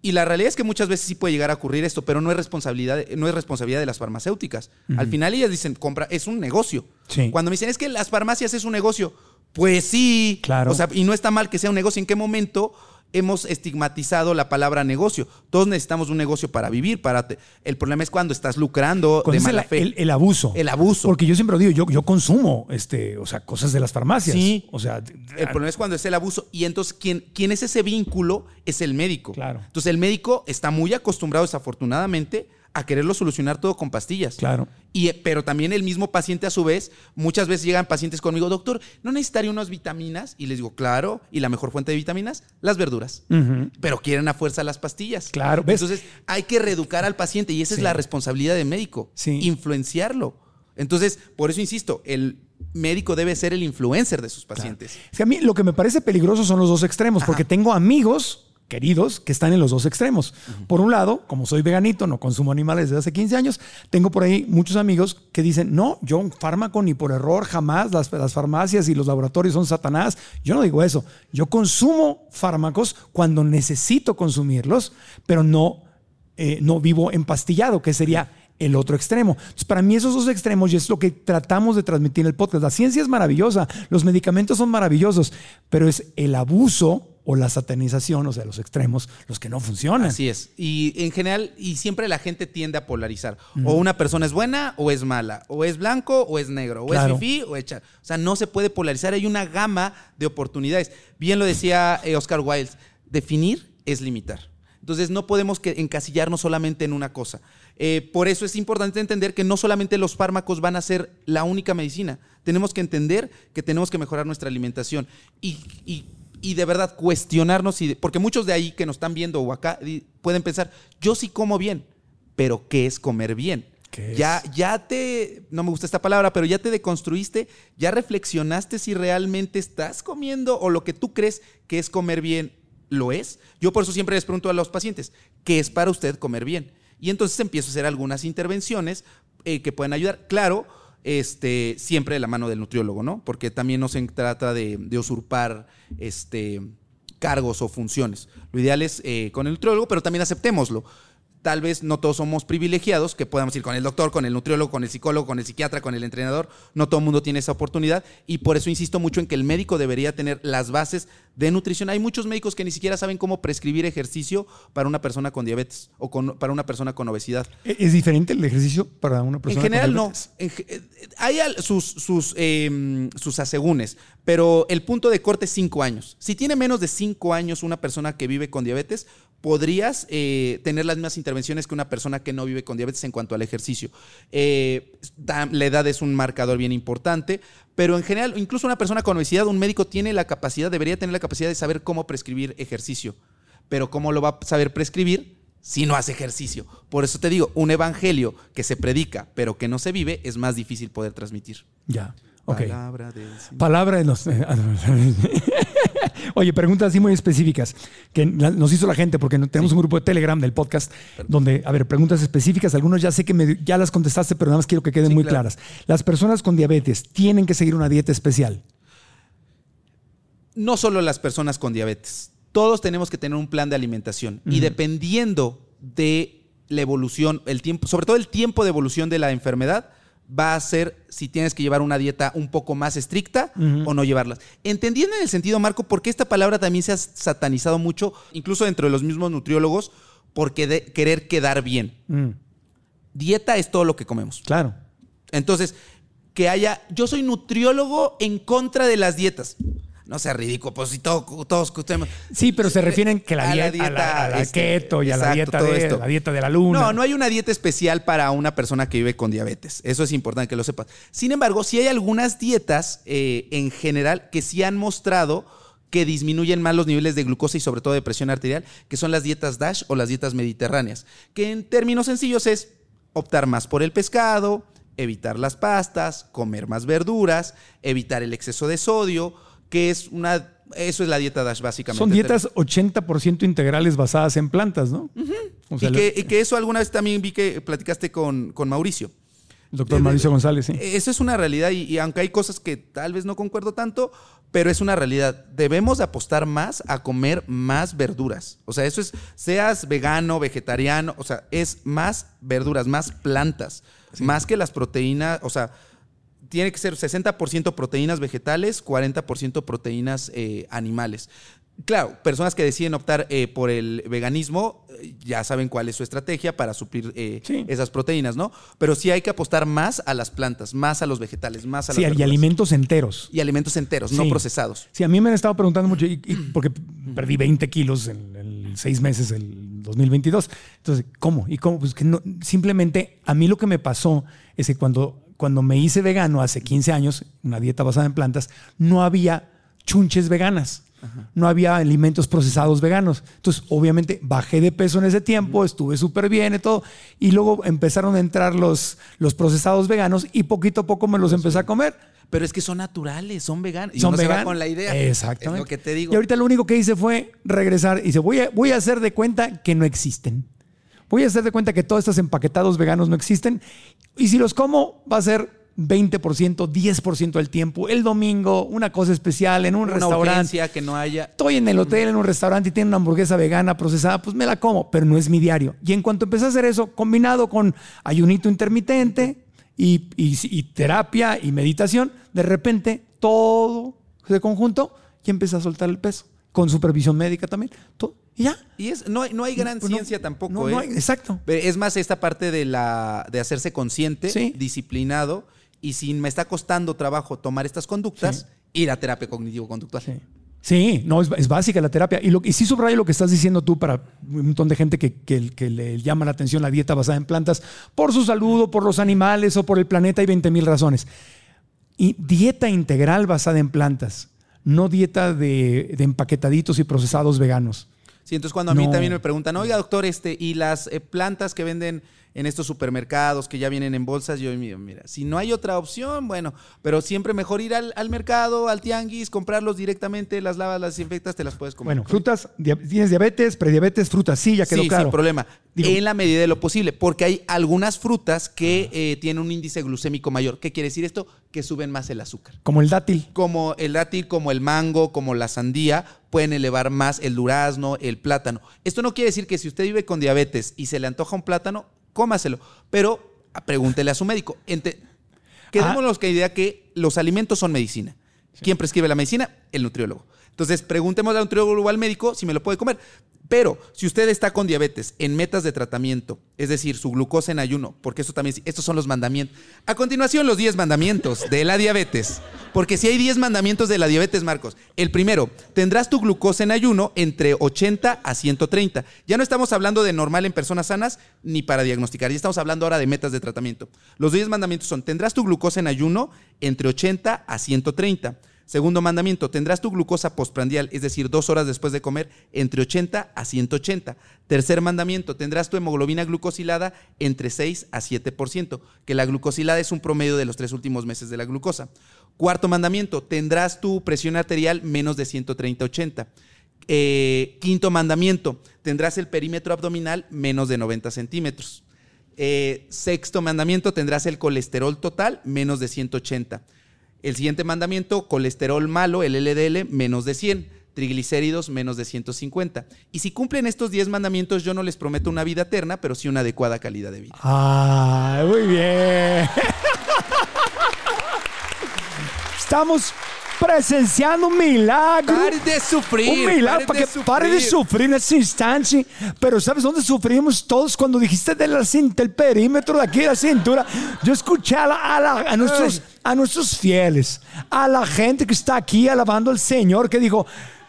Y la realidad es que muchas veces sí puede llegar a ocurrir esto, pero no es responsabilidad, no es responsabilidad de las farmacéuticas. Uh-huh. Al final ellas dicen, compra, es un negocio. Sí. Cuando me dicen, es que las farmacias es un negocio. Pues sí. Claro. O sea, y no está mal que sea un negocio. ¿En qué momento hemos estigmatizado la palabra negocio? Todos necesitamos un negocio para vivir. Para te... El problema es cuando estás lucrando cuando de mala el, fe. El, el abuso. El abuso. Porque yo siempre lo digo, yo, yo consumo este, o sea, cosas de las farmacias. Sí. O sea, el problema es cuando es el abuso. Y entonces, quien, quien es ese vínculo es el médico. Claro. Entonces, el médico está muy acostumbrado, desafortunadamente, a quererlo solucionar todo con pastillas. Claro. Y, pero también el mismo paciente, a su vez, muchas veces llegan pacientes conmigo, doctor, ¿no necesitaría unas vitaminas? Y les digo, claro, y la mejor fuente de vitaminas, las verduras. Uh-huh. Pero quieren a fuerza las pastillas. Claro. ¿Ves? Entonces hay que reeducar al paciente y esa sí. es la responsabilidad del médico, sí. influenciarlo. Entonces, por eso insisto, el médico debe ser el influencer de sus pacientes. Claro. Es que a mí lo que me parece peligroso son los dos extremos, Ajá. porque tengo amigos... queridos que están en los dos extremos. Uh-huh. Por un lado, como soy veganito, no consumo animales desde hace quince años, tengo por ahí muchos amigos que dicen, no, yo un fármaco ni por error, jamás, las, las farmacias y los laboratorios son Satanás. Yo no digo eso. Yo consumo fármacos cuando necesito consumirlos, pero no, eh, no vivo empastillado, que sería el otro extremo. Entonces, para mí esos dos extremos, y es lo que tratamos de transmitir en el podcast, la ciencia es maravillosa, los medicamentos son maravillosos, pero es el abuso o la satanización, o sea, los extremos, los que no funcionan. Así es. Y en general, y siempre la gente tiende a polarizar. Uh-huh. O una persona es buena o es mala, o es blanco o es negro, o claro. es fifí o es chal. O sea, no se puede polarizar. Hay una gama de oportunidades. Bien lo decía eh, Oscar Wilde, definir es limitar. Entonces no podemos que encasillarnos solamente en una cosa. Eh, por eso es importante entender que no solamente los fármacos van a ser la única medicina. Tenemos que entender que tenemos que mejorar nuestra alimentación y, y, y de verdad cuestionarnos. Y de, porque muchos de ahí que nos están viendo o acá pueden pensar, yo sí como bien, pero ¿qué es comer bien? ¿Qué ya, es? ya te, no me gusta esta palabra, pero ya te deconstruiste, ya reflexionaste si realmente estás comiendo o lo que tú crees que es comer bien. ¿Lo es? Yo por eso siempre les pregunto a los pacientes, ¿qué es para usted comer bien? Y entonces empiezo a hacer algunas intervenciones eh, que pueden ayudar. Claro, este, siempre de la mano del nutriólogo, ¿no? Porque también no se trata de, de usurpar este, cargos o funciones. Lo ideal es eh, con el nutriólogo, pero también aceptémoslo. Tal vez no todos somos privilegiados que podamos ir con el doctor, con el nutriólogo, con el psicólogo, con el psiquiatra, con el entrenador. No todo el mundo tiene esa oportunidad y por eso insisto mucho en que el médico debería tener las bases de nutrición. Hay muchos médicos que ni siquiera saben cómo prescribir ejercicio para una persona con diabetes o con, para una persona con obesidad. ¿Es diferente el ejercicio para una persona con diabetes? En general no. Hay sus, sus, eh, sus asegúnes, pero el punto de corte es cinco años. Si tiene menos de cinco años una persona que vive con diabetes, podrías eh, tener las mismas intervenciones que una persona que no vive con diabetes en cuanto al ejercicio. Eh, la edad es un marcador bien importante, pero en general, incluso una persona con obesidad, un médico tiene la capacidad, debería tener la capacidad de saber cómo prescribir ejercicio. Pero ¿cómo lo va a saber prescribir si no hace ejercicio? Por eso te digo, un evangelio que se predica pero que no se vive es más difícil poder transmitir. Ya. Okay. Palabra de... Palabra de los... Oye, preguntas así muy específicas que nos hizo la gente porque tenemos sí. un grupo de Telegram del podcast donde, a ver, preguntas específicas. Algunos ya sé que me, ya las contestaste, pero nada más quiero que queden sí, muy claro. claras. ¿Las personas con diabetes tienen que seguir una dieta especial? No solo las personas con diabetes. Todos tenemos que tener un plan de alimentación. Uh-huh. Y dependiendo de la evolución, el tiempo, sobre todo el tiempo de evolución de la enfermedad, va a ser si tienes que llevar una dieta un poco más estricta uh-huh. o no llevarlas. Entendiendo en el sentido, Marco, porque esta palabra también se ha satanizado mucho, incluso dentro de los mismos nutriólogos, por querer quedar bien. Uh-huh. Dieta es todo lo que comemos. Claro. Entonces, que haya... Yo soy nutriólogo en contra de las dietas. No sea ridículo, pues si todo, todos... Sí, pero se refieren que la a dieta, la dieta a la, a la este, keto y exacto, a la dieta, de, esto. la dieta de la luna. No, no hay una dieta especial para una persona que vive con diabetes. Eso es importante que lo sepas. Sin embargo, sí hay algunas dietas eh, en general que sí han mostrado que disminuyen más los niveles de glucosa y sobre todo de presión arterial, que son las dietas DASH o las dietas mediterráneas, que en términos sencillos es optar más por el pescado, evitar las pastas, comer más verduras, evitar el exceso de sodio... que es una... Eso es la dieta DASH, básicamente. Son dietas ochenta por ciento integrales basadas en plantas, ¿no? Uh-huh. O sea, y, que, lo... y que eso alguna vez también vi que platicaste con, con Mauricio. El doctor eh, Mauricio González, sí. Eso es una realidad y, y aunque hay cosas que tal vez no concuerdo tanto, pero es una realidad. Debemos apostar más a comer más verduras. O sea, eso es... Seas vegano, vegetariano, o sea, es más verduras, más plantas, sí. más que las proteínas, o sea... Tiene que ser sesenta por ciento proteínas vegetales, cuarenta por ciento proteínas eh, animales. Claro, personas que deciden optar eh, por el veganismo eh, ya saben cuál es su estrategia para suplir eh, sí. esas proteínas, ¿no? Pero sí hay que apostar más a las plantas, más a los vegetales, más a sí, las verduras. Sí, y alimentos enteros. Y alimentos enteros, sí. no procesados. Sí, a mí me han estado preguntando mucho, y, y porque perdí veinte kilos en, en seis meses del dos mil veintidós. Entonces, ¿cómo? ¿Y cómo? Pues que no, simplemente a mí lo que me pasó es que cuando... Cuando me hice vegano hace quince años, una dieta basada en plantas, no había chunches veganas. Ajá. No había alimentos procesados veganos. Entonces, obviamente, bajé de peso en ese tiempo, estuve súper bien y todo. Y luego empezaron a entrar los, los procesados veganos y poquito a poco me los empecé a comer. Pero es que son naturales, son veganos. Y son uno vegan? se va con la idea. Exactamente. Es lo que te digo. Y ahorita lo único que hice fue regresar y dice, voy a, voy a hacer de cuenta que no existen. Voy a hacer de cuenta que todos estos empaquetados veganos no existen. Y si los como, va a ser veinte por ciento, diez por ciento del tiempo. El domingo, una cosa especial en un una restaurante. Que no haya. Estoy en el hotel, en un restaurante y tiene una hamburguesa vegana procesada, pues me la como, pero no es mi diario. Y en cuanto empecé a hacer eso, combinado con ayunito intermitente y, y, y terapia y meditación, de repente todo se conjuntó y empecé a soltar el peso. con supervisión médica también. Todo. Y ya. Y es, no, no hay gran no, ciencia no, tampoco. No, ¿eh? no hay, exacto. Es más esta parte de, la, de hacerse consciente, sí. disciplinado, y si me está costando trabajo tomar estas conductas, sí. ir a terapia cognitivo-conductual. Sí. Sí, no, es, es básica la terapia. Y, lo, y sí subrayo lo que estás diciendo tú para un montón de gente que, que, que le llama la atención la dieta basada en plantas por su salud o por los animales o por el planeta. Hay veinte mil razones. Y dieta integral basada en plantas, no dieta de, de empaquetaditos y procesados veganos. Sí, entonces cuando a no. mí también me preguntan, oiga doctor, este, y las plantas que venden en estos supermercados que ya vienen en bolsas, yo digo, mira, si no hay otra opción, bueno, pero siempre mejor ir al, al mercado, al tianguis, comprarlos directamente, las lavas, las desinfectas, te las puedes comer. Bueno, frutas, tienes diabetes, prediabetes, frutas, sí, ya quedó sí, claro. Sí, sin problema, digo, en la medida de lo posible, porque hay algunas frutas que eh, tienen un índice glucémico mayor. ¿Qué quiere decir esto? Que suben más el azúcar. Como el dátil. Como el dátil, como el mango, como la sandía, pueden elevar más el durazno, el plátano. Esto no quiere decir que si usted vive con diabetes y se le antoja un plátano, cómaselo, pero pregúntele a su médico. Ente, quedémonos ah. con la idea que los alimentos son medicina. Sí. ¿Quién prescribe la medicina? El nutriólogo. Entonces, preguntémosle al nutriólogo o al médico si me lo puede comer. Pero si usted está con diabetes en metas de tratamiento, es decir, su glucosa en ayuno, porque eso también, estos son los mandamientos. A continuación, los diez mandamientos de la diabetes. Porque si hay diez mandamientos de la diabetes, Marcos. El primero, tendrás tu glucosa en ayuno entre ochenta a ciento treinta. Ya no estamos hablando de normal en personas sanas ni para diagnosticar. Ya estamos hablando ahora de metas de tratamiento. Los diez mandamientos son, tendrás tu glucosa en ayuno entre ochenta a ciento treinta. Segundo mandamiento, tendrás tu glucosa postprandial, es decir, dos horas después de comer, entre ochenta a ciento ochenta. Tercer mandamiento, tendrás tu hemoglobina glucosilada entre seis a siete por ciento, que la glucosilada es un promedio de los tres últimos meses de la glucosa. Cuarto mandamiento, tendrás tu presión arterial menos de ciento treinta a ochenta. Eh, quinto mandamiento, tendrás el perímetro abdominal menos de noventa centímetros. Eh, sexto mandamiento, tendrás el colesterol total menos de ciento ochenta. El siguiente mandamiento, colesterol malo, el L D L, menos de cien, triglicéridos, menos de ciento cincuenta. Y si cumplen estos diez mandamientos, yo no les prometo una vida eterna, pero sí una adecuada calidad de vida. ¡Ah, muy bien! Estamos presenciando un milagro. Pare de sufrir. Un milagro pare para que sufrir. Pare de sufrir en ese instante. Pero ¿sabes dónde sufrimos todos? Cuando dijiste de la cinta, el perímetro de aquí, la cintura. Yo escuché a, la, a, la, a, nuestros, a nuestros fieles, a la gente que está aquí alabando al Señor, que dijo,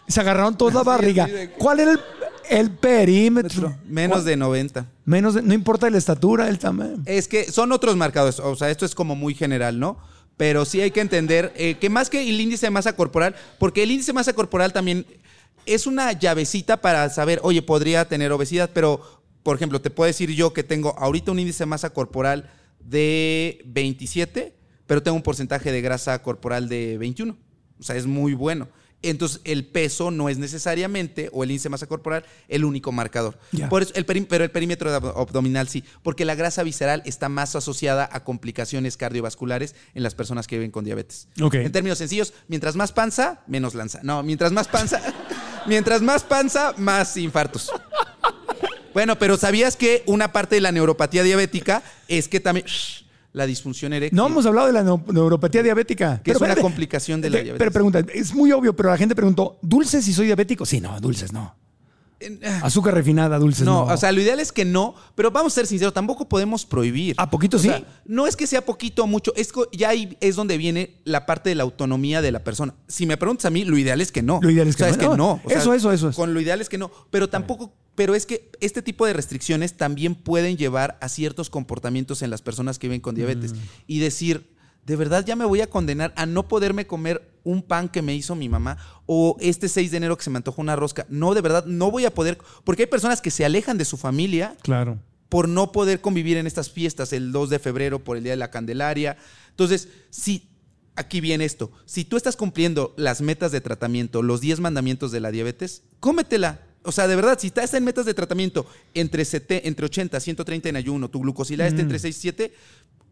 se agarraron toda la barriga. ¿Cuál era el, el perímetro? Menos ¿Cuál? De noventa. Menos de, no importa la estatura, el tamaño. Es que son otros marcadores. O sea, esto es como muy general, ¿no? Pero sí hay que entender eh, que más que el índice de masa corporal, porque el índice de masa corporal también es una llavecita para saber, oye, podría tener obesidad, pero, por ejemplo, te puedo decir yo que tengo ahorita un índice de masa corporal de veintisiete, pero tengo un porcentaje de grasa corporal de veintiuno. O sea, es muy bueno. Entonces, el peso no es necesariamente, o el índice de masa corporal, el único marcador. Yeah. Por eso, el peri- pero el perímetro abdominal sí, porque la grasa visceral está más asociada a complicaciones cardiovasculares en las personas que viven con diabetes. Okay. En términos sencillos, mientras más panza, menos lanza. No, mientras más panza, mientras más panza, más infartos. Bueno, pero ¿sabías que una parte de la neuropatía diabética es que también... Shh, la disfunción eréctil. No hemos hablado de la neuropatía diabética. Que pero, es una pero, complicación de la pero, diabetes. Pero pregunta, es muy obvio, pero la gente preguntó, ¿dulces si soy diabético? Sí, no, dulces no. Azúcar refinada, dulces no. No, o sea, lo ideal es que no, pero vamos a ser sinceros, tampoco podemos prohibir. ¿A poquito o sí? Sea, no es que sea poquito o mucho, es que ya ahí es donde viene la parte de la autonomía de la persona. Si me preguntas a mí, lo ideal es que no. Lo ideal es que, o sea, no. Es que no. O sea, eso, eso, eso. Es. Con lo ideal es que no, pero tampoco... Pero es que este tipo de restricciones también pueden llevar a ciertos comportamientos en las personas que viven con diabetes. Mm. Y decir, de verdad ya me voy a condenar a no poderme comer un pan que me hizo mi mamá o este seis de enero que se me antojó una rosca. No, de verdad, no voy a poder. Porque hay personas que se alejan de su familia. Claro. Por no poder convivir en estas fiestas, el dos de febrero por el Día de la Candelaria. Entonces, sí. Aquí viene esto. Si tú estás cumpliendo las metas de tratamiento, los diez mandamientos de la diabetes, cómetela. O sea, de verdad, si estás en metas de tratamiento entre, sete, entre ochenta a ciento treinta en ayuno, tu glucosilada mm. está entre seis y siete,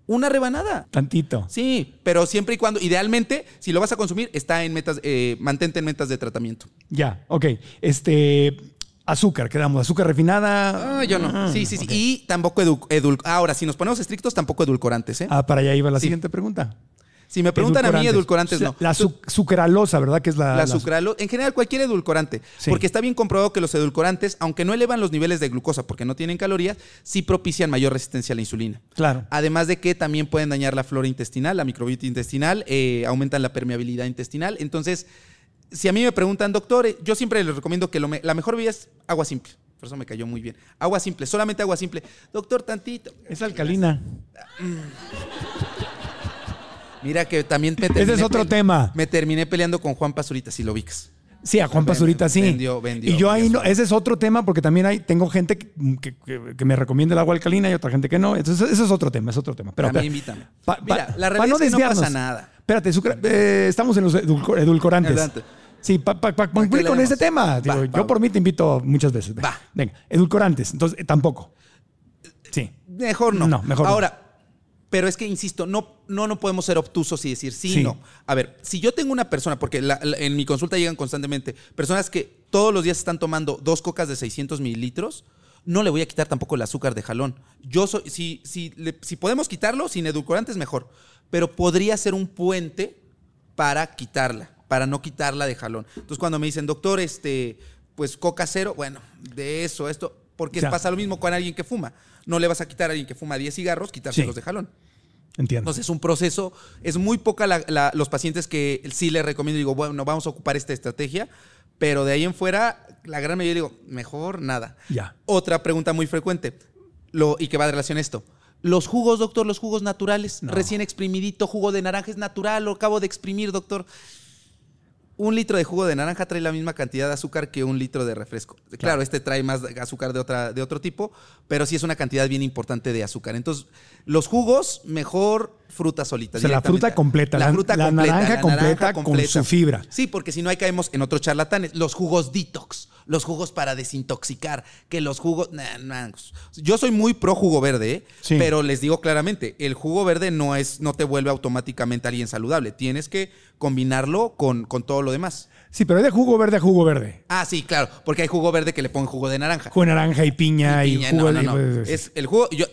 una rebanada. Tantito. Sí, pero siempre y cuando, idealmente, si lo vas a consumir, está en metas, eh, mantente en metas de tratamiento. Ya, ok. Este, azúcar, quedamos, azúcar refinada. Ah, yo no. Ah, sí, sí, sí. Okay. Y tampoco edul... edul- Ahora, si nos ponemos estrictos, tampoco edulcorantes, ¿eh? Ah, para allá iba la sí. siguiente pregunta. Si me preguntan a mí, edulcorantes no. La su- sucralosa, ¿verdad? Que es la, la, la... sucralosa. En general, cualquier edulcorante. Sí. Porque está bien comprobado que los edulcorantes, aunque no elevan los niveles de glucosa porque no tienen calorías, sí propician mayor resistencia a la insulina. Claro. Además de que también pueden dañar la flora intestinal, la microbiota intestinal, eh, aumentan la permeabilidad intestinal. Entonces, si a mí me preguntan, doctor, yo siempre les recomiendo que lo me- la mejor vía es agua simple. Por eso me cayó muy bien. Agua simple, solamente agua simple. Doctor, tantito. Es alcalina. Mira que también me terminé. Ese es otro pele- tema. Me terminé peleando con Juan Pazurita, si lo ubicas. Sí, a Juan Pazurita sí. Vendió, vendió. Y yo ahí, no, ese es otro tema, porque también hay, tengo gente que, que, que me recomienda el agua alcalina y otra gente que no. Entonces, eso es otro tema, es otro tema. Pero, a mí, invítame. Pa, pa, Mira, la realidad no es que no pasa nada. Espérate, sucra- eh, estamos en los edulcor- edulcorantes. Adelante. Sí, para pa, pa, cumplir con ese tema. Digo, va, yo va, por mí te invito muchas veces. Venga, va. venga. edulcorantes. Entonces, eh, tampoco. Sí. Mejor no. No, mejor Ahora, no. Pero es que, insisto, no, no, no podemos ser obtusos y decir sí, sí. no. A ver, si yo tengo una persona, porque la, la, en mi consulta llegan constantemente personas que todos los días están tomando dos cocas de seiscientos mililitros, no le voy a quitar tampoco el azúcar de jalón. Yo soy, si, si, le, si podemos quitarlo sin edulcorantes, mejor. Pero podría ser un puente para quitarla, para no quitarla de jalón. Entonces, cuando me dicen, doctor, este, pues coca cero, bueno, de eso, esto, porque ya. pasa lo mismo con alguien que fuma. No le vas a quitar a alguien que fuma diez cigarros, quitárselos sí. de jalón. Entiendo. Entonces, es un proceso. Es muy poca la, la, los pacientes que sí les recomiendo. Digo, bueno, vamos a ocupar esta estrategia. Pero de ahí en fuera, la gran mayoría digo, mejor nada. Ya. Otra pregunta muy frecuente, lo, y que va en relación a esto. Los jugos, doctor, los jugos naturales. No. Recién exprimidito, jugo de naranja es natural, lo acabo de exprimir, doctor. Un litro de jugo de naranja trae la misma cantidad de azúcar que un litro de refresco. Claro, claro este trae más azúcar de, otra, de otro tipo, pero sí es una cantidad bien importante de azúcar. Entonces, los jugos, mejor fruta solita. O sea, la fruta completa. La, la fruta la completa. Naranja la naranja completa, completa con su fibra. Sí, porque si no, ahí caemos en otros charlatanes. Los jugos detox, los jugos para desintoxicar, que los jugos... Nah, nah. Yo soy muy pro jugo verde, ¿eh? Sí. Pero les digo claramente, el jugo verde no, es, no te vuelve automáticamente alguien saludable. Tienes que combinarlo con, con todo lo demás. Sí, pero es de jugo verde a jugo verde. Ah, sí, claro, porque hay jugo verde que le ponen jugo de naranja. Jugo de naranja y piña y, piña, y jugo... No, no, no. Es el jugo... Yo,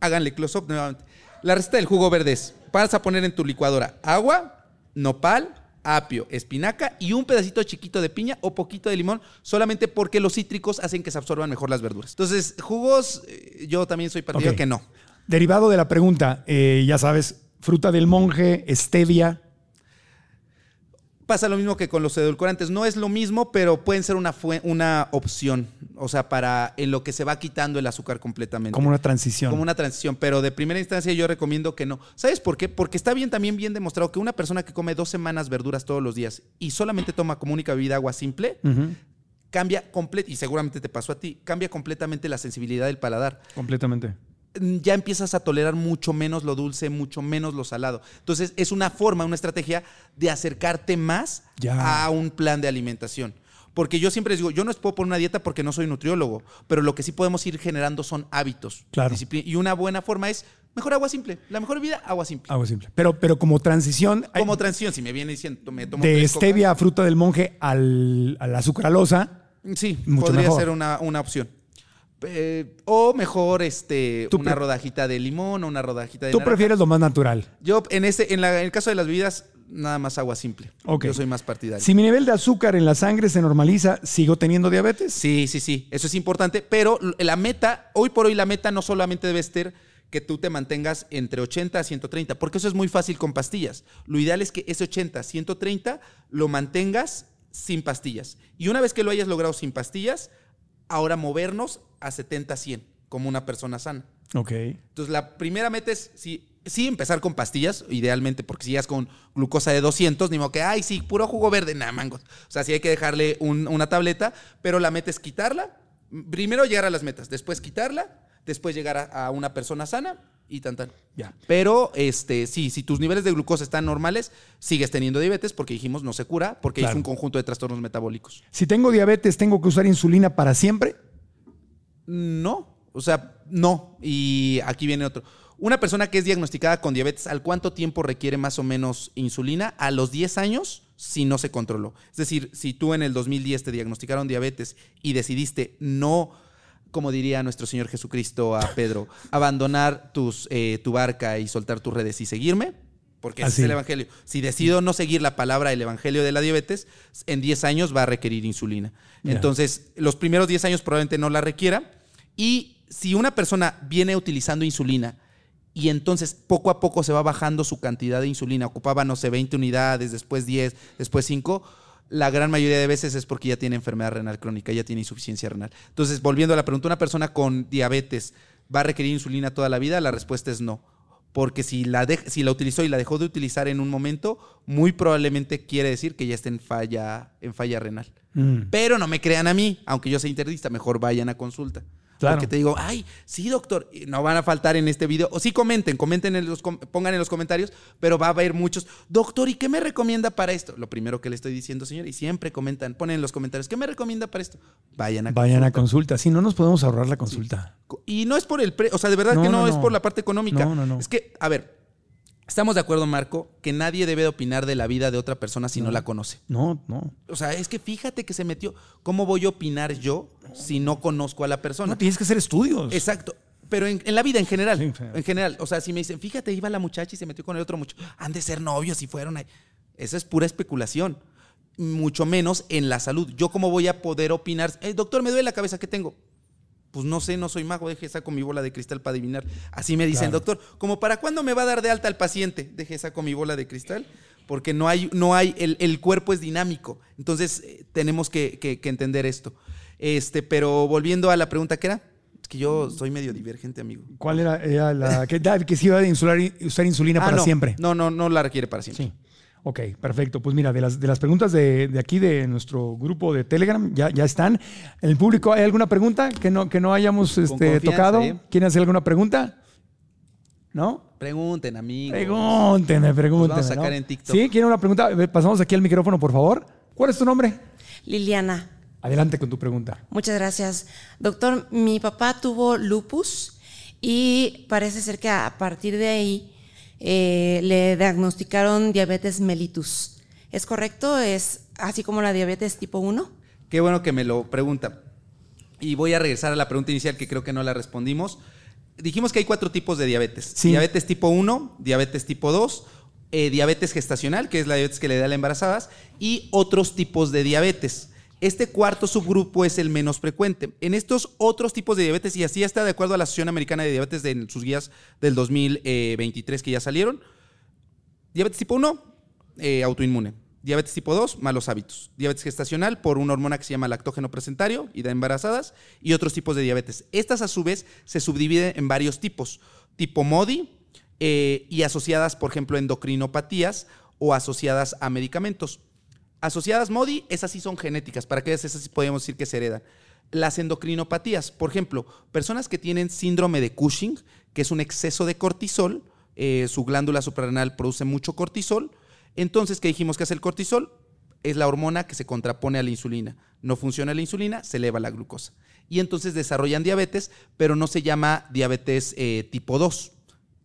háganle close-up nuevamente. La receta del jugo verde es, vas a poner en tu licuadora agua, nopal, apio, espinaca y un pedacito chiquito de piña o poquito de limón, solamente porque los cítricos hacen que se absorban mejor las verduras. Entonces, jugos, yo también soy partidario okay. que no. Derivado de la pregunta, eh, ya sabes, fruta del monje, stevia... Pasa lo mismo que con los edulcorantes. No es lo mismo, pero pueden ser una, fu- una opción. O sea, para en lo que se va quitando el azúcar completamente. Como una transición. Como una transición. Pero de primera instancia yo recomiendo que no. ¿Sabes por qué? Porque está bien también bien demostrado que una persona que come dos semanas verduras todos los días y solamente toma como única bebida agua simple, uh-huh. cambia completamente, y seguramente te pasó a ti, cambia completamente la sensibilidad del paladar. Completamente. Ya empiezas a tolerar mucho menos lo dulce, mucho menos lo salado. Entonces, es una forma, una estrategia de acercarte más ya. a un plan de alimentación. Porque yo siempre les digo, yo no les puedo poner una dieta porque no soy nutriólogo, pero lo que sí podemos ir generando son hábitos. Claro. Disciplina. Y una buena forma es mejor agua simple. La mejor vida, agua simple. Agua simple. Pero, pero como transición... Como hay, transición, si me viene diciendo... Me tomo de stevia a fruta del monje al, a la sucralosa. Sí, podría mejor. ser una, una opción. Eh, o mejor este tú una pre- rodajita de limón o una rodajita de ¿Tú naranja. Prefieres lo más natural? Yo en este en, la, en el caso de las bebidas nada más agua simple. Okay. Yo soy más partidario. Si mi nivel de azúcar en la sangre se normaliza, ¿sigo teniendo diabetes? Sí, sí, sí. Eso es importante, pero la meta, hoy por hoy la meta no solamente debe ser que tú te mantengas entre ochenta a ciento treinta, porque eso es muy fácil con pastillas. Lo ideal es que ese ochenta a ciento treinta lo mantengas sin pastillas. Y una vez que lo hayas logrado sin pastillas, ahora movernos a setenta a cien como una persona sana. Ok. Entonces, la primera meta es sí, sí empezar con pastillas, idealmente, porque si llegas con glucosa de doscientos, ni modo que, ay, sí, puro jugo verde, nada, mangos. O sea, sí hay que dejarle un, una tableta, pero la meta es quitarla. Primero llegar a las metas, después quitarla, después llegar a, a una persona sana y tan, tan. Ya. Pero, este, sí, si tus niveles de glucosa están normales, sigues teniendo diabetes porque dijimos no se cura, porque claro. es un conjunto de trastornos metabólicos. Si tengo diabetes, ¿tengo que usar insulina para siempre? No, o sea, no. Y aquí viene otro. Una persona que es diagnosticada con diabetes, ¿al cuánto tiempo requiere más o menos insulina? A los diez años, si no se controló. Es decir, si tú en el dos mil diez te diagnosticaron diabetes y decidiste no, como diría nuestro Señor Jesucristo a Pedro, abandonar tus, eh, tu barca y soltar tus redes y seguirme, porque ese Así. es el evangelio. Si decido no seguir la palabra del evangelio de la diabetes, en diez años va a requerir insulina. Yeah. Entonces, los primeros diez años probablemente no la requiera. Y si una persona viene utilizando insulina y entonces poco a poco se va bajando su cantidad de insulina, ocupaba, no sé, veinte unidades, después diez, después cinco, la gran mayoría de veces es porque ya tiene enfermedad renal crónica, ya tiene insuficiencia renal. Entonces, volviendo a la pregunta, ¿una persona con diabetes va a requerir insulina toda la vida? La respuesta es no, porque si la, de, si la utilizó y la dejó de utilizar en un momento, muy probablemente quiere decir que ya está en falla, en falla renal. Mm. Pero no me crean a mí, aunque yo sea interdista, mejor vayan a consulta. Claro. Porque te digo, ay, sí, doctor, no van a faltar en este video. O sí, comenten, comenten en los, pongan en los comentarios, pero va a haber muchos. Doctor, ¿y qué me recomienda para esto? Lo primero que le estoy diciendo, señor, y siempre comentan, ponen en los comentarios, ¿qué me recomienda para esto? Vayan a Vayan consulta. Vayan a consulta. Sí, no nos podemos ahorrar la consulta. Sí. Y no es por el pre, o sea, de verdad no, que no, no es no. por la parte económica. No, no, no. Es que, a ver, estamos de acuerdo, Marco, que nadie debe de opinar de la vida de otra persona si no, no la conoce. No, no. O sea, es que fíjate que se metió. ¿Cómo voy a opinar yo si no conozco a la persona? No, tienes que hacer estudios. Exacto. Pero en, en la vida en general. Sí, en general. O sea, si me dicen, fíjate, iba la muchacha y se metió con el otro muchacho. Han de ser novios y fueron ahí. Eso es pura especulación. Mucho menos en la salud. ¿Yo cómo voy a poder opinar? Hey, doctor, me duele la cabeza, ¿qué tengo? Pues no sé, no soy mago, deje saco mi bola de cristal para adivinar. Así me dicen, claro. Doctor, ¿como para cuándo me va a dar de alta el paciente? Deje saco mi bola de cristal, porque no hay, no hay, el, el cuerpo es dinámico. Entonces, eh, tenemos que, que, que entender esto. Este, pero volviendo a la pregunta, ¿qué era? Es que yo soy medio divergente, amigo. ¿Cuál era, era la que, que se iba a insular, usar insulina ah, para no, siempre? No, no, no la requiere para siempre. Sí. Ok, perfecto. Pues mira, de las, de las preguntas de, de aquí, de nuestro grupo de Telegram, ya, ya están. ¿El público, hay alguna pregunta que no, que no hayamos este, tocado? ¿Eh? ¿Quieren hacer alguna pregunta? ¿No? Pregunten, amigo. Pregúntenme, pregúntenme. Vamos a sacar ¿no? en TikTok. ¿Sí? ¿Quieren una pregunta? Pasamos aquí al micrófono, por favor. ¿Cuál es tu nombre? Liliana. Adelante con tu pregunta. Muchas gracias. Doctor, mi papá tuvo lupus y parece ser que a partir de ahí Eh, le diagnosticaron diabetes mellitus. ¿Es correcto? ¿Es así como la diabetes tipo uno? Qué bueno que me lo pregunta. Y voy a regresar a la pregunta inicial que creo que no la respondimos. Dijimos que hay cuatro tipos de diabetes. Sí. Diabetes tipo uno, diabetes tipo dos, eh, diabetes gestacional, que es la diabetes que le da a las embarazadas, y otros tipos de diabetes. Este cuarto subgrupo es el menos frecuente. En estos otros tipos de diabetes, y así está de acuerdo a la Asociación Americana de Diabetes en sus guías del dos mil veintitrés que ya salieron, diabetes tipo uno, eh, autoinmune. Diabetes tipo dos, malos hábitos. Diabetes gestacional por una hormona que se llama lactógeno placentario y da embarazadas, y otros tipos de diabetes. Estas a su vez se subdividen en varios tipos, tipo MODI eh, y asociadas, por ejemplo, endocrinopatías o asociadas a medicamentos. Asociadas MODI, esas sí son genéticas, para que esas sí podemos decir que se heredan. Las endocrinopatías, por ejemplo, personas que tienen síndrome de Cushing, que es un exceso de cortisol, eh, su glándula suprarrenal produce mucho cortisol, entonces, ¿qué dijimos que hace el cortisol? Es la hormona que se contrapone a la insulina. No funciona la insulina, se eleva la glucosa. Y entonces desarrollan diabetes, pero no se llama diabetes eh, tipo dos.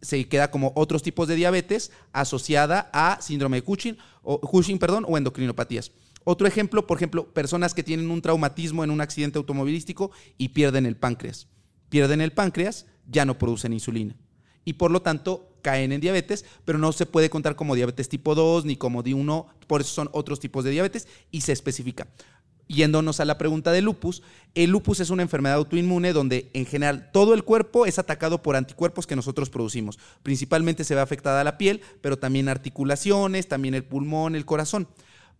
Se queda como otros tipos de diabetes asociada a síndrome de Cushing o, Cushing, perdón, o endocrinopatías. Otro ejemplo, por ejemplo, personas que tienen un traumatismo en un accidente automovilístico y pierden el páncreas. Pierden el páncreas, ya no producen insulina. Y por lo tanto caen en diabetes, pero no se puede contar como diabetes tipo dos ni como de uno, por eso son otros tipos de diabetes y se especifica. Yéndonos a la pregunta del lupus, el lupus es una enfermedad autoinmune donde en general todo el cuerpo es atacado por anticuerpos que nosotros producimos. Principalmente se ve afectada la piel, pero también articulaciones, también el pulmón, el corazón.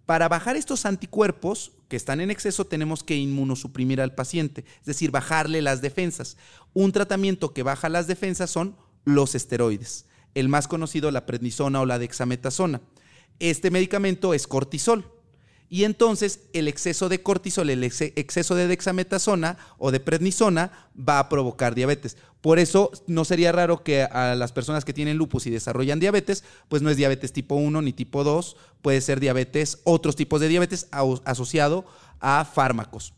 Para bajar estos anticuerpos que están en exceso tenemos que inmunosuprimir al paciente, es decir, bajarle las defensas. Un tratamiento que baja las defensas son los esteroides, el más conocido la prednisona o la dexametasona. Este medicamento es cortisol. Y entonces el exceso de cortisol, el ex- exceso de dexametasona o de prednisona va a provocar diabetes. Por eso no sería raro que a las personas que tienen lupus y desarrollan diabetes, pues no es diabetes tipo uno ni tipo dos, puede ser diabetes, otros tipos de diabetes a- asociado a fármacos.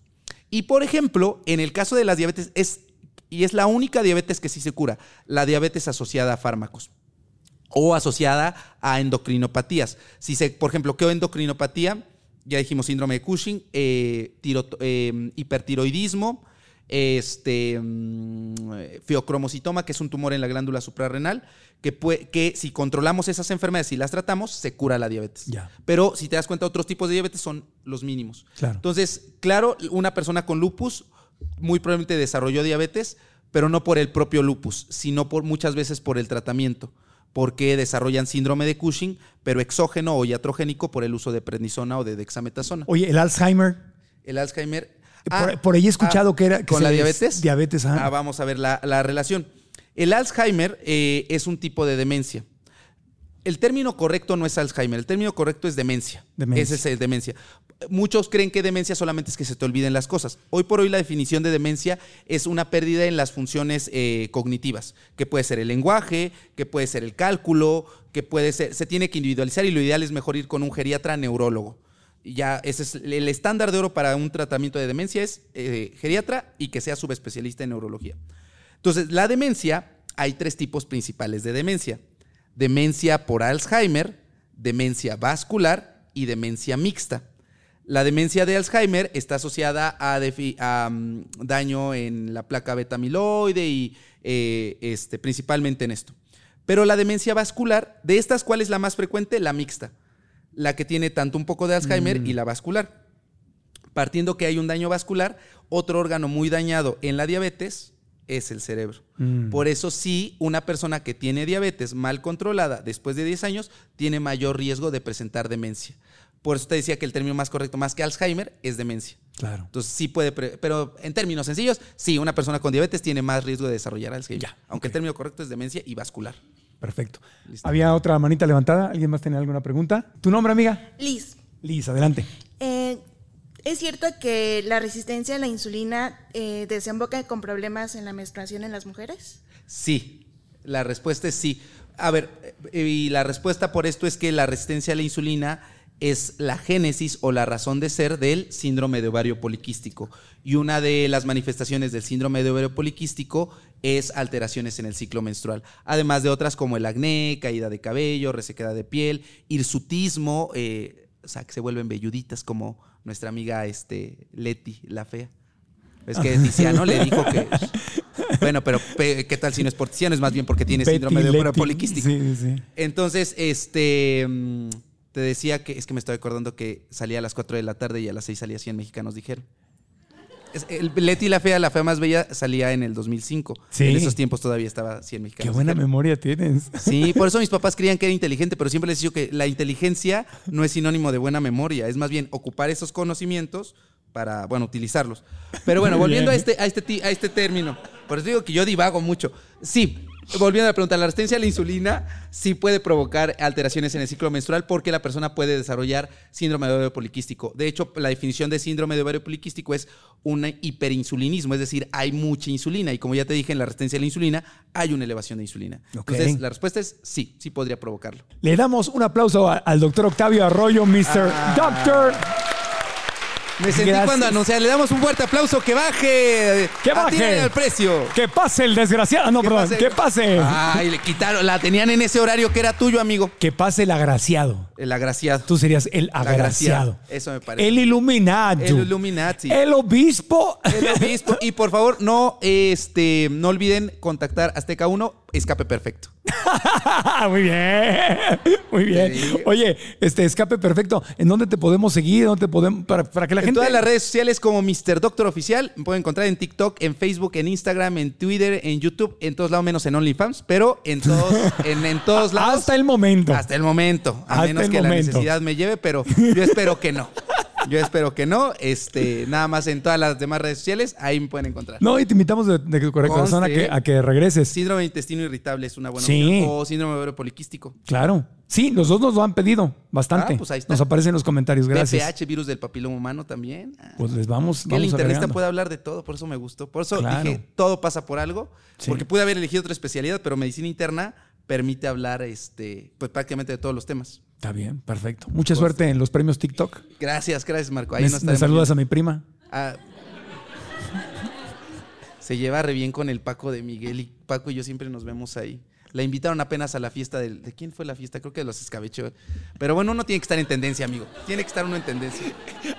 Y por ejemplo, en el caso de las diabetes, es, y es la única diabetes que sí se cura, la diabetes asociada a fármacos o asociada a endocrinopatías. Si se, por ejemplo, ¿qué endocrinopatía? Ya dijimos síndrome de Cushing, eh, tiro, eh, hipertiroidismo, este, um, fiocromocitoma, que es un tumor en la glándula suprarrenal, que, puede, que si controlamos esas enfermedades y las tratamos, se cura la diabetes. Ya. Pero si te das cuenta, otros tipos de diabetes son los mínimos. Claro. Entonces, claro, una persona con lupus muy probablemente desarrolló diabetes, pero no por el propio lupus, sino por, muchas veces por el tratamiento, porque desarrollan síndrome de Cushing, pero exógeno o iatrogénico por el uso de prednisona o de dexametasona. Oye, ¿el Alzheimer? El Alzheimer. Ah, por, por ahí he escuchado ah, que era... Que ¿con la diabetes? Diabetes, ah. ah. Vamos a ver la, la relación. El Alzheimer eh, es un tipo de demencia. El término correcto no es Alzheimer, el término correcto es demencia. demencia. Ese es el demencia. Muchos creen que demencia solamente es que se te olviden las cosas. Hoy por hoy la definición de demencia es una pérdida en las funciones eh, cognitivas, que puede ser el lenguaje, que puede ser el cálculo, que puede ser, se tiene que individualizar, y lo ideal es mejor ir con un geriatra neurólogo. Ya ese es el estándar de oro para un tratamiento de demencia, es eh, geriatra y que sea subespecialista en neurología. Entonces, la demencia, hay tres tipos principales de demencia: demencia por Alzheimer, demencia vascular y demencia mixta. La demencia de Alzheimer está asociada a, defi- a um, daño en la placa beta-amiloide y eh, este, principalmente en esto. Pero la demencia vascular, de estas, ¿cuál es la más frecuente? La mixta, la que tiene tanto un poco de Alzheimer mm. y la vascular. Partiendo que hay un daño vascular, otro órgano muy dañado en la diabetes es el cerebro. Mm. Por eso sí, una persona que tiene diabetes mal controlada después de diez años tiene mayor riesgo de presentar demencia. Por eso te decía que el término más correcto, más que Alzheimer, es demencia. Claro. Entonces sí puede, pre- pero en términos sencillos, sí, una persona con diabetes tiene más riesgo de desarrollar Alzheimer. Ya, aunque okay. El término correcto es demencia y vascular. Perfecto. Listo. Había otra manita levantada. ¿Alguien más tenía alguna pregunta? ¿Tu nombre, amiga? Liz. Liz, adelante. Eh, ¿Es cierto que la resistencia a la insulina eh, desemboca con problemas en la menstruación en las mujeres? Sí. La respuesta es sí. A ver, y la respuesta por esto es que la resistencia a la insulina es la génesis o la razón de ser del síndrome de ovario poliquístico. Y una de las manifestaciones del síndrome de ovario poliquístico es alteraciones en el ciclo menstrual, además de otras como el acné, caída de cabello, resequedad de piel, hirsutismo, eh, o sea, que se vuelven velluditas como nuestra amiga este, Betty la Fea. Es que Tiziano le dijo que... Bueno, pero ¿qué tal si no es por Tiziano? Es más bien porque tiene Betty, síndrome de ovario poliquístico. Sí, sí. Entonces, este... Te decía que, es que me estoy acordando que salía a las cuatro de la tarde y a las seis salía cien mexicanos dijeron. Betty la Fea, la fea más bella, salía en el dos mil cinco. Sí. En esos tiempos todavía estaba cien mexicanos. Qué buena dijeron. Memoria tienes. Sí, por eso mis papás creían que era inteligente, pero siempre les decía que la inteligencia no es sinónimo de buena memoria, es más bien ocupar esos conocimientos para, bueno, utilizarlos. Pero bueno, muy volviendo a este, a, este, a este término, por eso digo que yo divago mucho. Sí. Volviendo a la pregunta, la resistencia a la insulina sí puede provocar alteraciones en el ciclo menstrual porque la persona puede desarrollar síndrome de ovario poliquístico. De hecho, la definición de síndrome de ovario poliquístico es un hiperinsulinismo, es decir, hay mucha insulina y, como ya te dije, en la resistencia a la insulina hay una elevación de insulina. Okay. Entonces, la respuesta es sí, sí podría provocarlo. Le damos un aplauso a, al doctor Octavio Arroyo, mister Ah. Doctor. Me sentí Gracias. Cuando anuncié, le damos un fuerte aplauso, que baje, que baje el precio. Que pase el desgraciado, no, perdón, pase? que pase. Ay, le quitaron, la tenían en ese horario que era tuyo, amigo. Que pase el agraciado. El agraciado. Tú serías el agraciado. Eso me parece. El iluminado. El Illuminati. El obispo. El obispo. Y por favor, no, este, no olviden contactar Azteca uno. Escape Perfecto. Muy bien, muy bien. Oye, este Escape Perfecto, ¿en dónde te podemos seguir? ¿Dónde te podemos, para, para que la en gente... todas las redes sociales como mister Doctor Oficial. Me pueden encontrar en TikTok, en Facebook, en Instagram, en Twitter, en YouTube, en todos lados, menos en OnlyFans, pero en todos, en, en todos lados. Hasta el momento. Hasta el momento. A Hasta menos que momento. La necesidad me lleve, pero yo espero que no. Yo espero que no. Este, nada más en todas las demás redes sociales, ahí me pueden encontrar. No, y te invitamos de, de corazón a que, a que regreses. Síndrome de intestino irritable es una buena opción. Sí. O síndrome de ovario poliquístico. Claro. Sí, los dos nos lo han pedido bastante. Ah, pues ahí está. Nos aparecen en los comentarios, gracias. P P H, virus del papiloma humano también. Ah, pues les vamos. Que el internista puede hablar de todo, por eso me gustó. Por eso claro. dije, todo pasa por algo. Sí. Porque pude haber elegido otra especialidad, pero medicina interna permite hablar este, pues, prácticamente de todos los temas. Está bien, perfecto. Mucha suerte en los premios TikTok. Gracias, gracias, Marco. Ahí me, no me saludas bien. A mi prima. Ah, se lleva re bien con el Paco de Miguel, y Paco y yo siempre nos vemos ahí. La invitaron apenas a la fiesta del, ¿de quién fue la fiesta? Creo que de los escabecheos. Pero bueno, uno tiene que estar en tendencia, amigo. Tiene que estar uno en tendencia.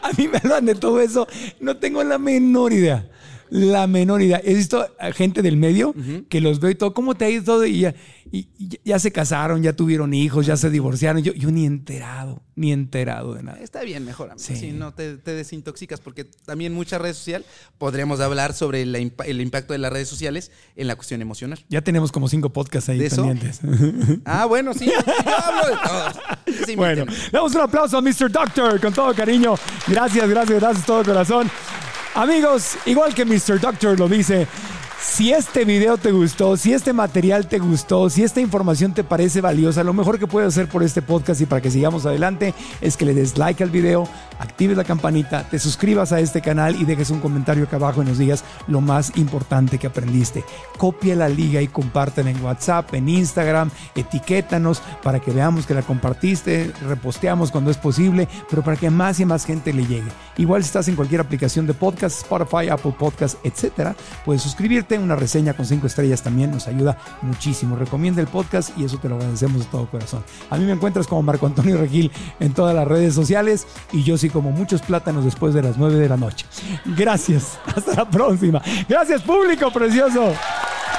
A mí me hablan de todo eso. No tengo la menor idea. la menor idea. He visto a gente del medio uh-huh. que los veo y todo, ¿cómo te ha ido todo? Y ya, y, y ya se casaron, ya tuvieron hijos, ya se divorciaron. Yo, yo ni enterado, ni enterado de nada. Está bien, mejor, amigo. Sí. Si no te, te desintoxicas, porque también mucha red social podríamos hablar sobre la, el impacto de las redes sociales en la cuestión emocional. Ya tenemos como cinco podcasts ahí pendientes. Ah, bueno, sí. Yo hablo de todos. Sí, bueno, damos un aplauso a mister Doctor con todo cariño. Gracias, gracias, gracias, todo corazón. Amigos, igual que mister Doctor lo dice, si este video te gustó, si este material te gustó, si esta información te parece valiosa, lo mejor que puedes hacer por este podcast y para que sigamos adelante es que le des like al video, actives la campanita, te suscribas a este canal y dejes un comentario acá abajo y nos digas lo más importante que aprendiste. Copia la liga y compártela en WhatsApp, en Instagram, etiquétanos para que veamos que la compartiste, reposteamos cuando es posible, pero para que a más y más gente le llegue. Igual si estás en cualquier aplicación de podcast, Spotify, Apple Podcast, etcétera, puedes suscribirte. Una reseña con cinco estrellas también nos ayuda muchísimo. Recomienda el podcast y eso te lo agradecemos de todo corazón. A mí me encuentras como Marco Antonio Regil en todas las redes sociales y yo sí como muchos plátanos después de las nueve de la noche. Gracias. Hasta la próxima. Gracias, público precioso.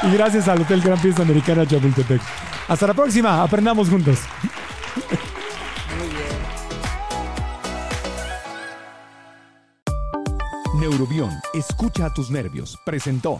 Y gracias al Hotel Gran Fiesta Americana Chapultepec. Hasta la próxima. Aprendamos juntos. Neurobión, escucha a tus nervios. Presentó.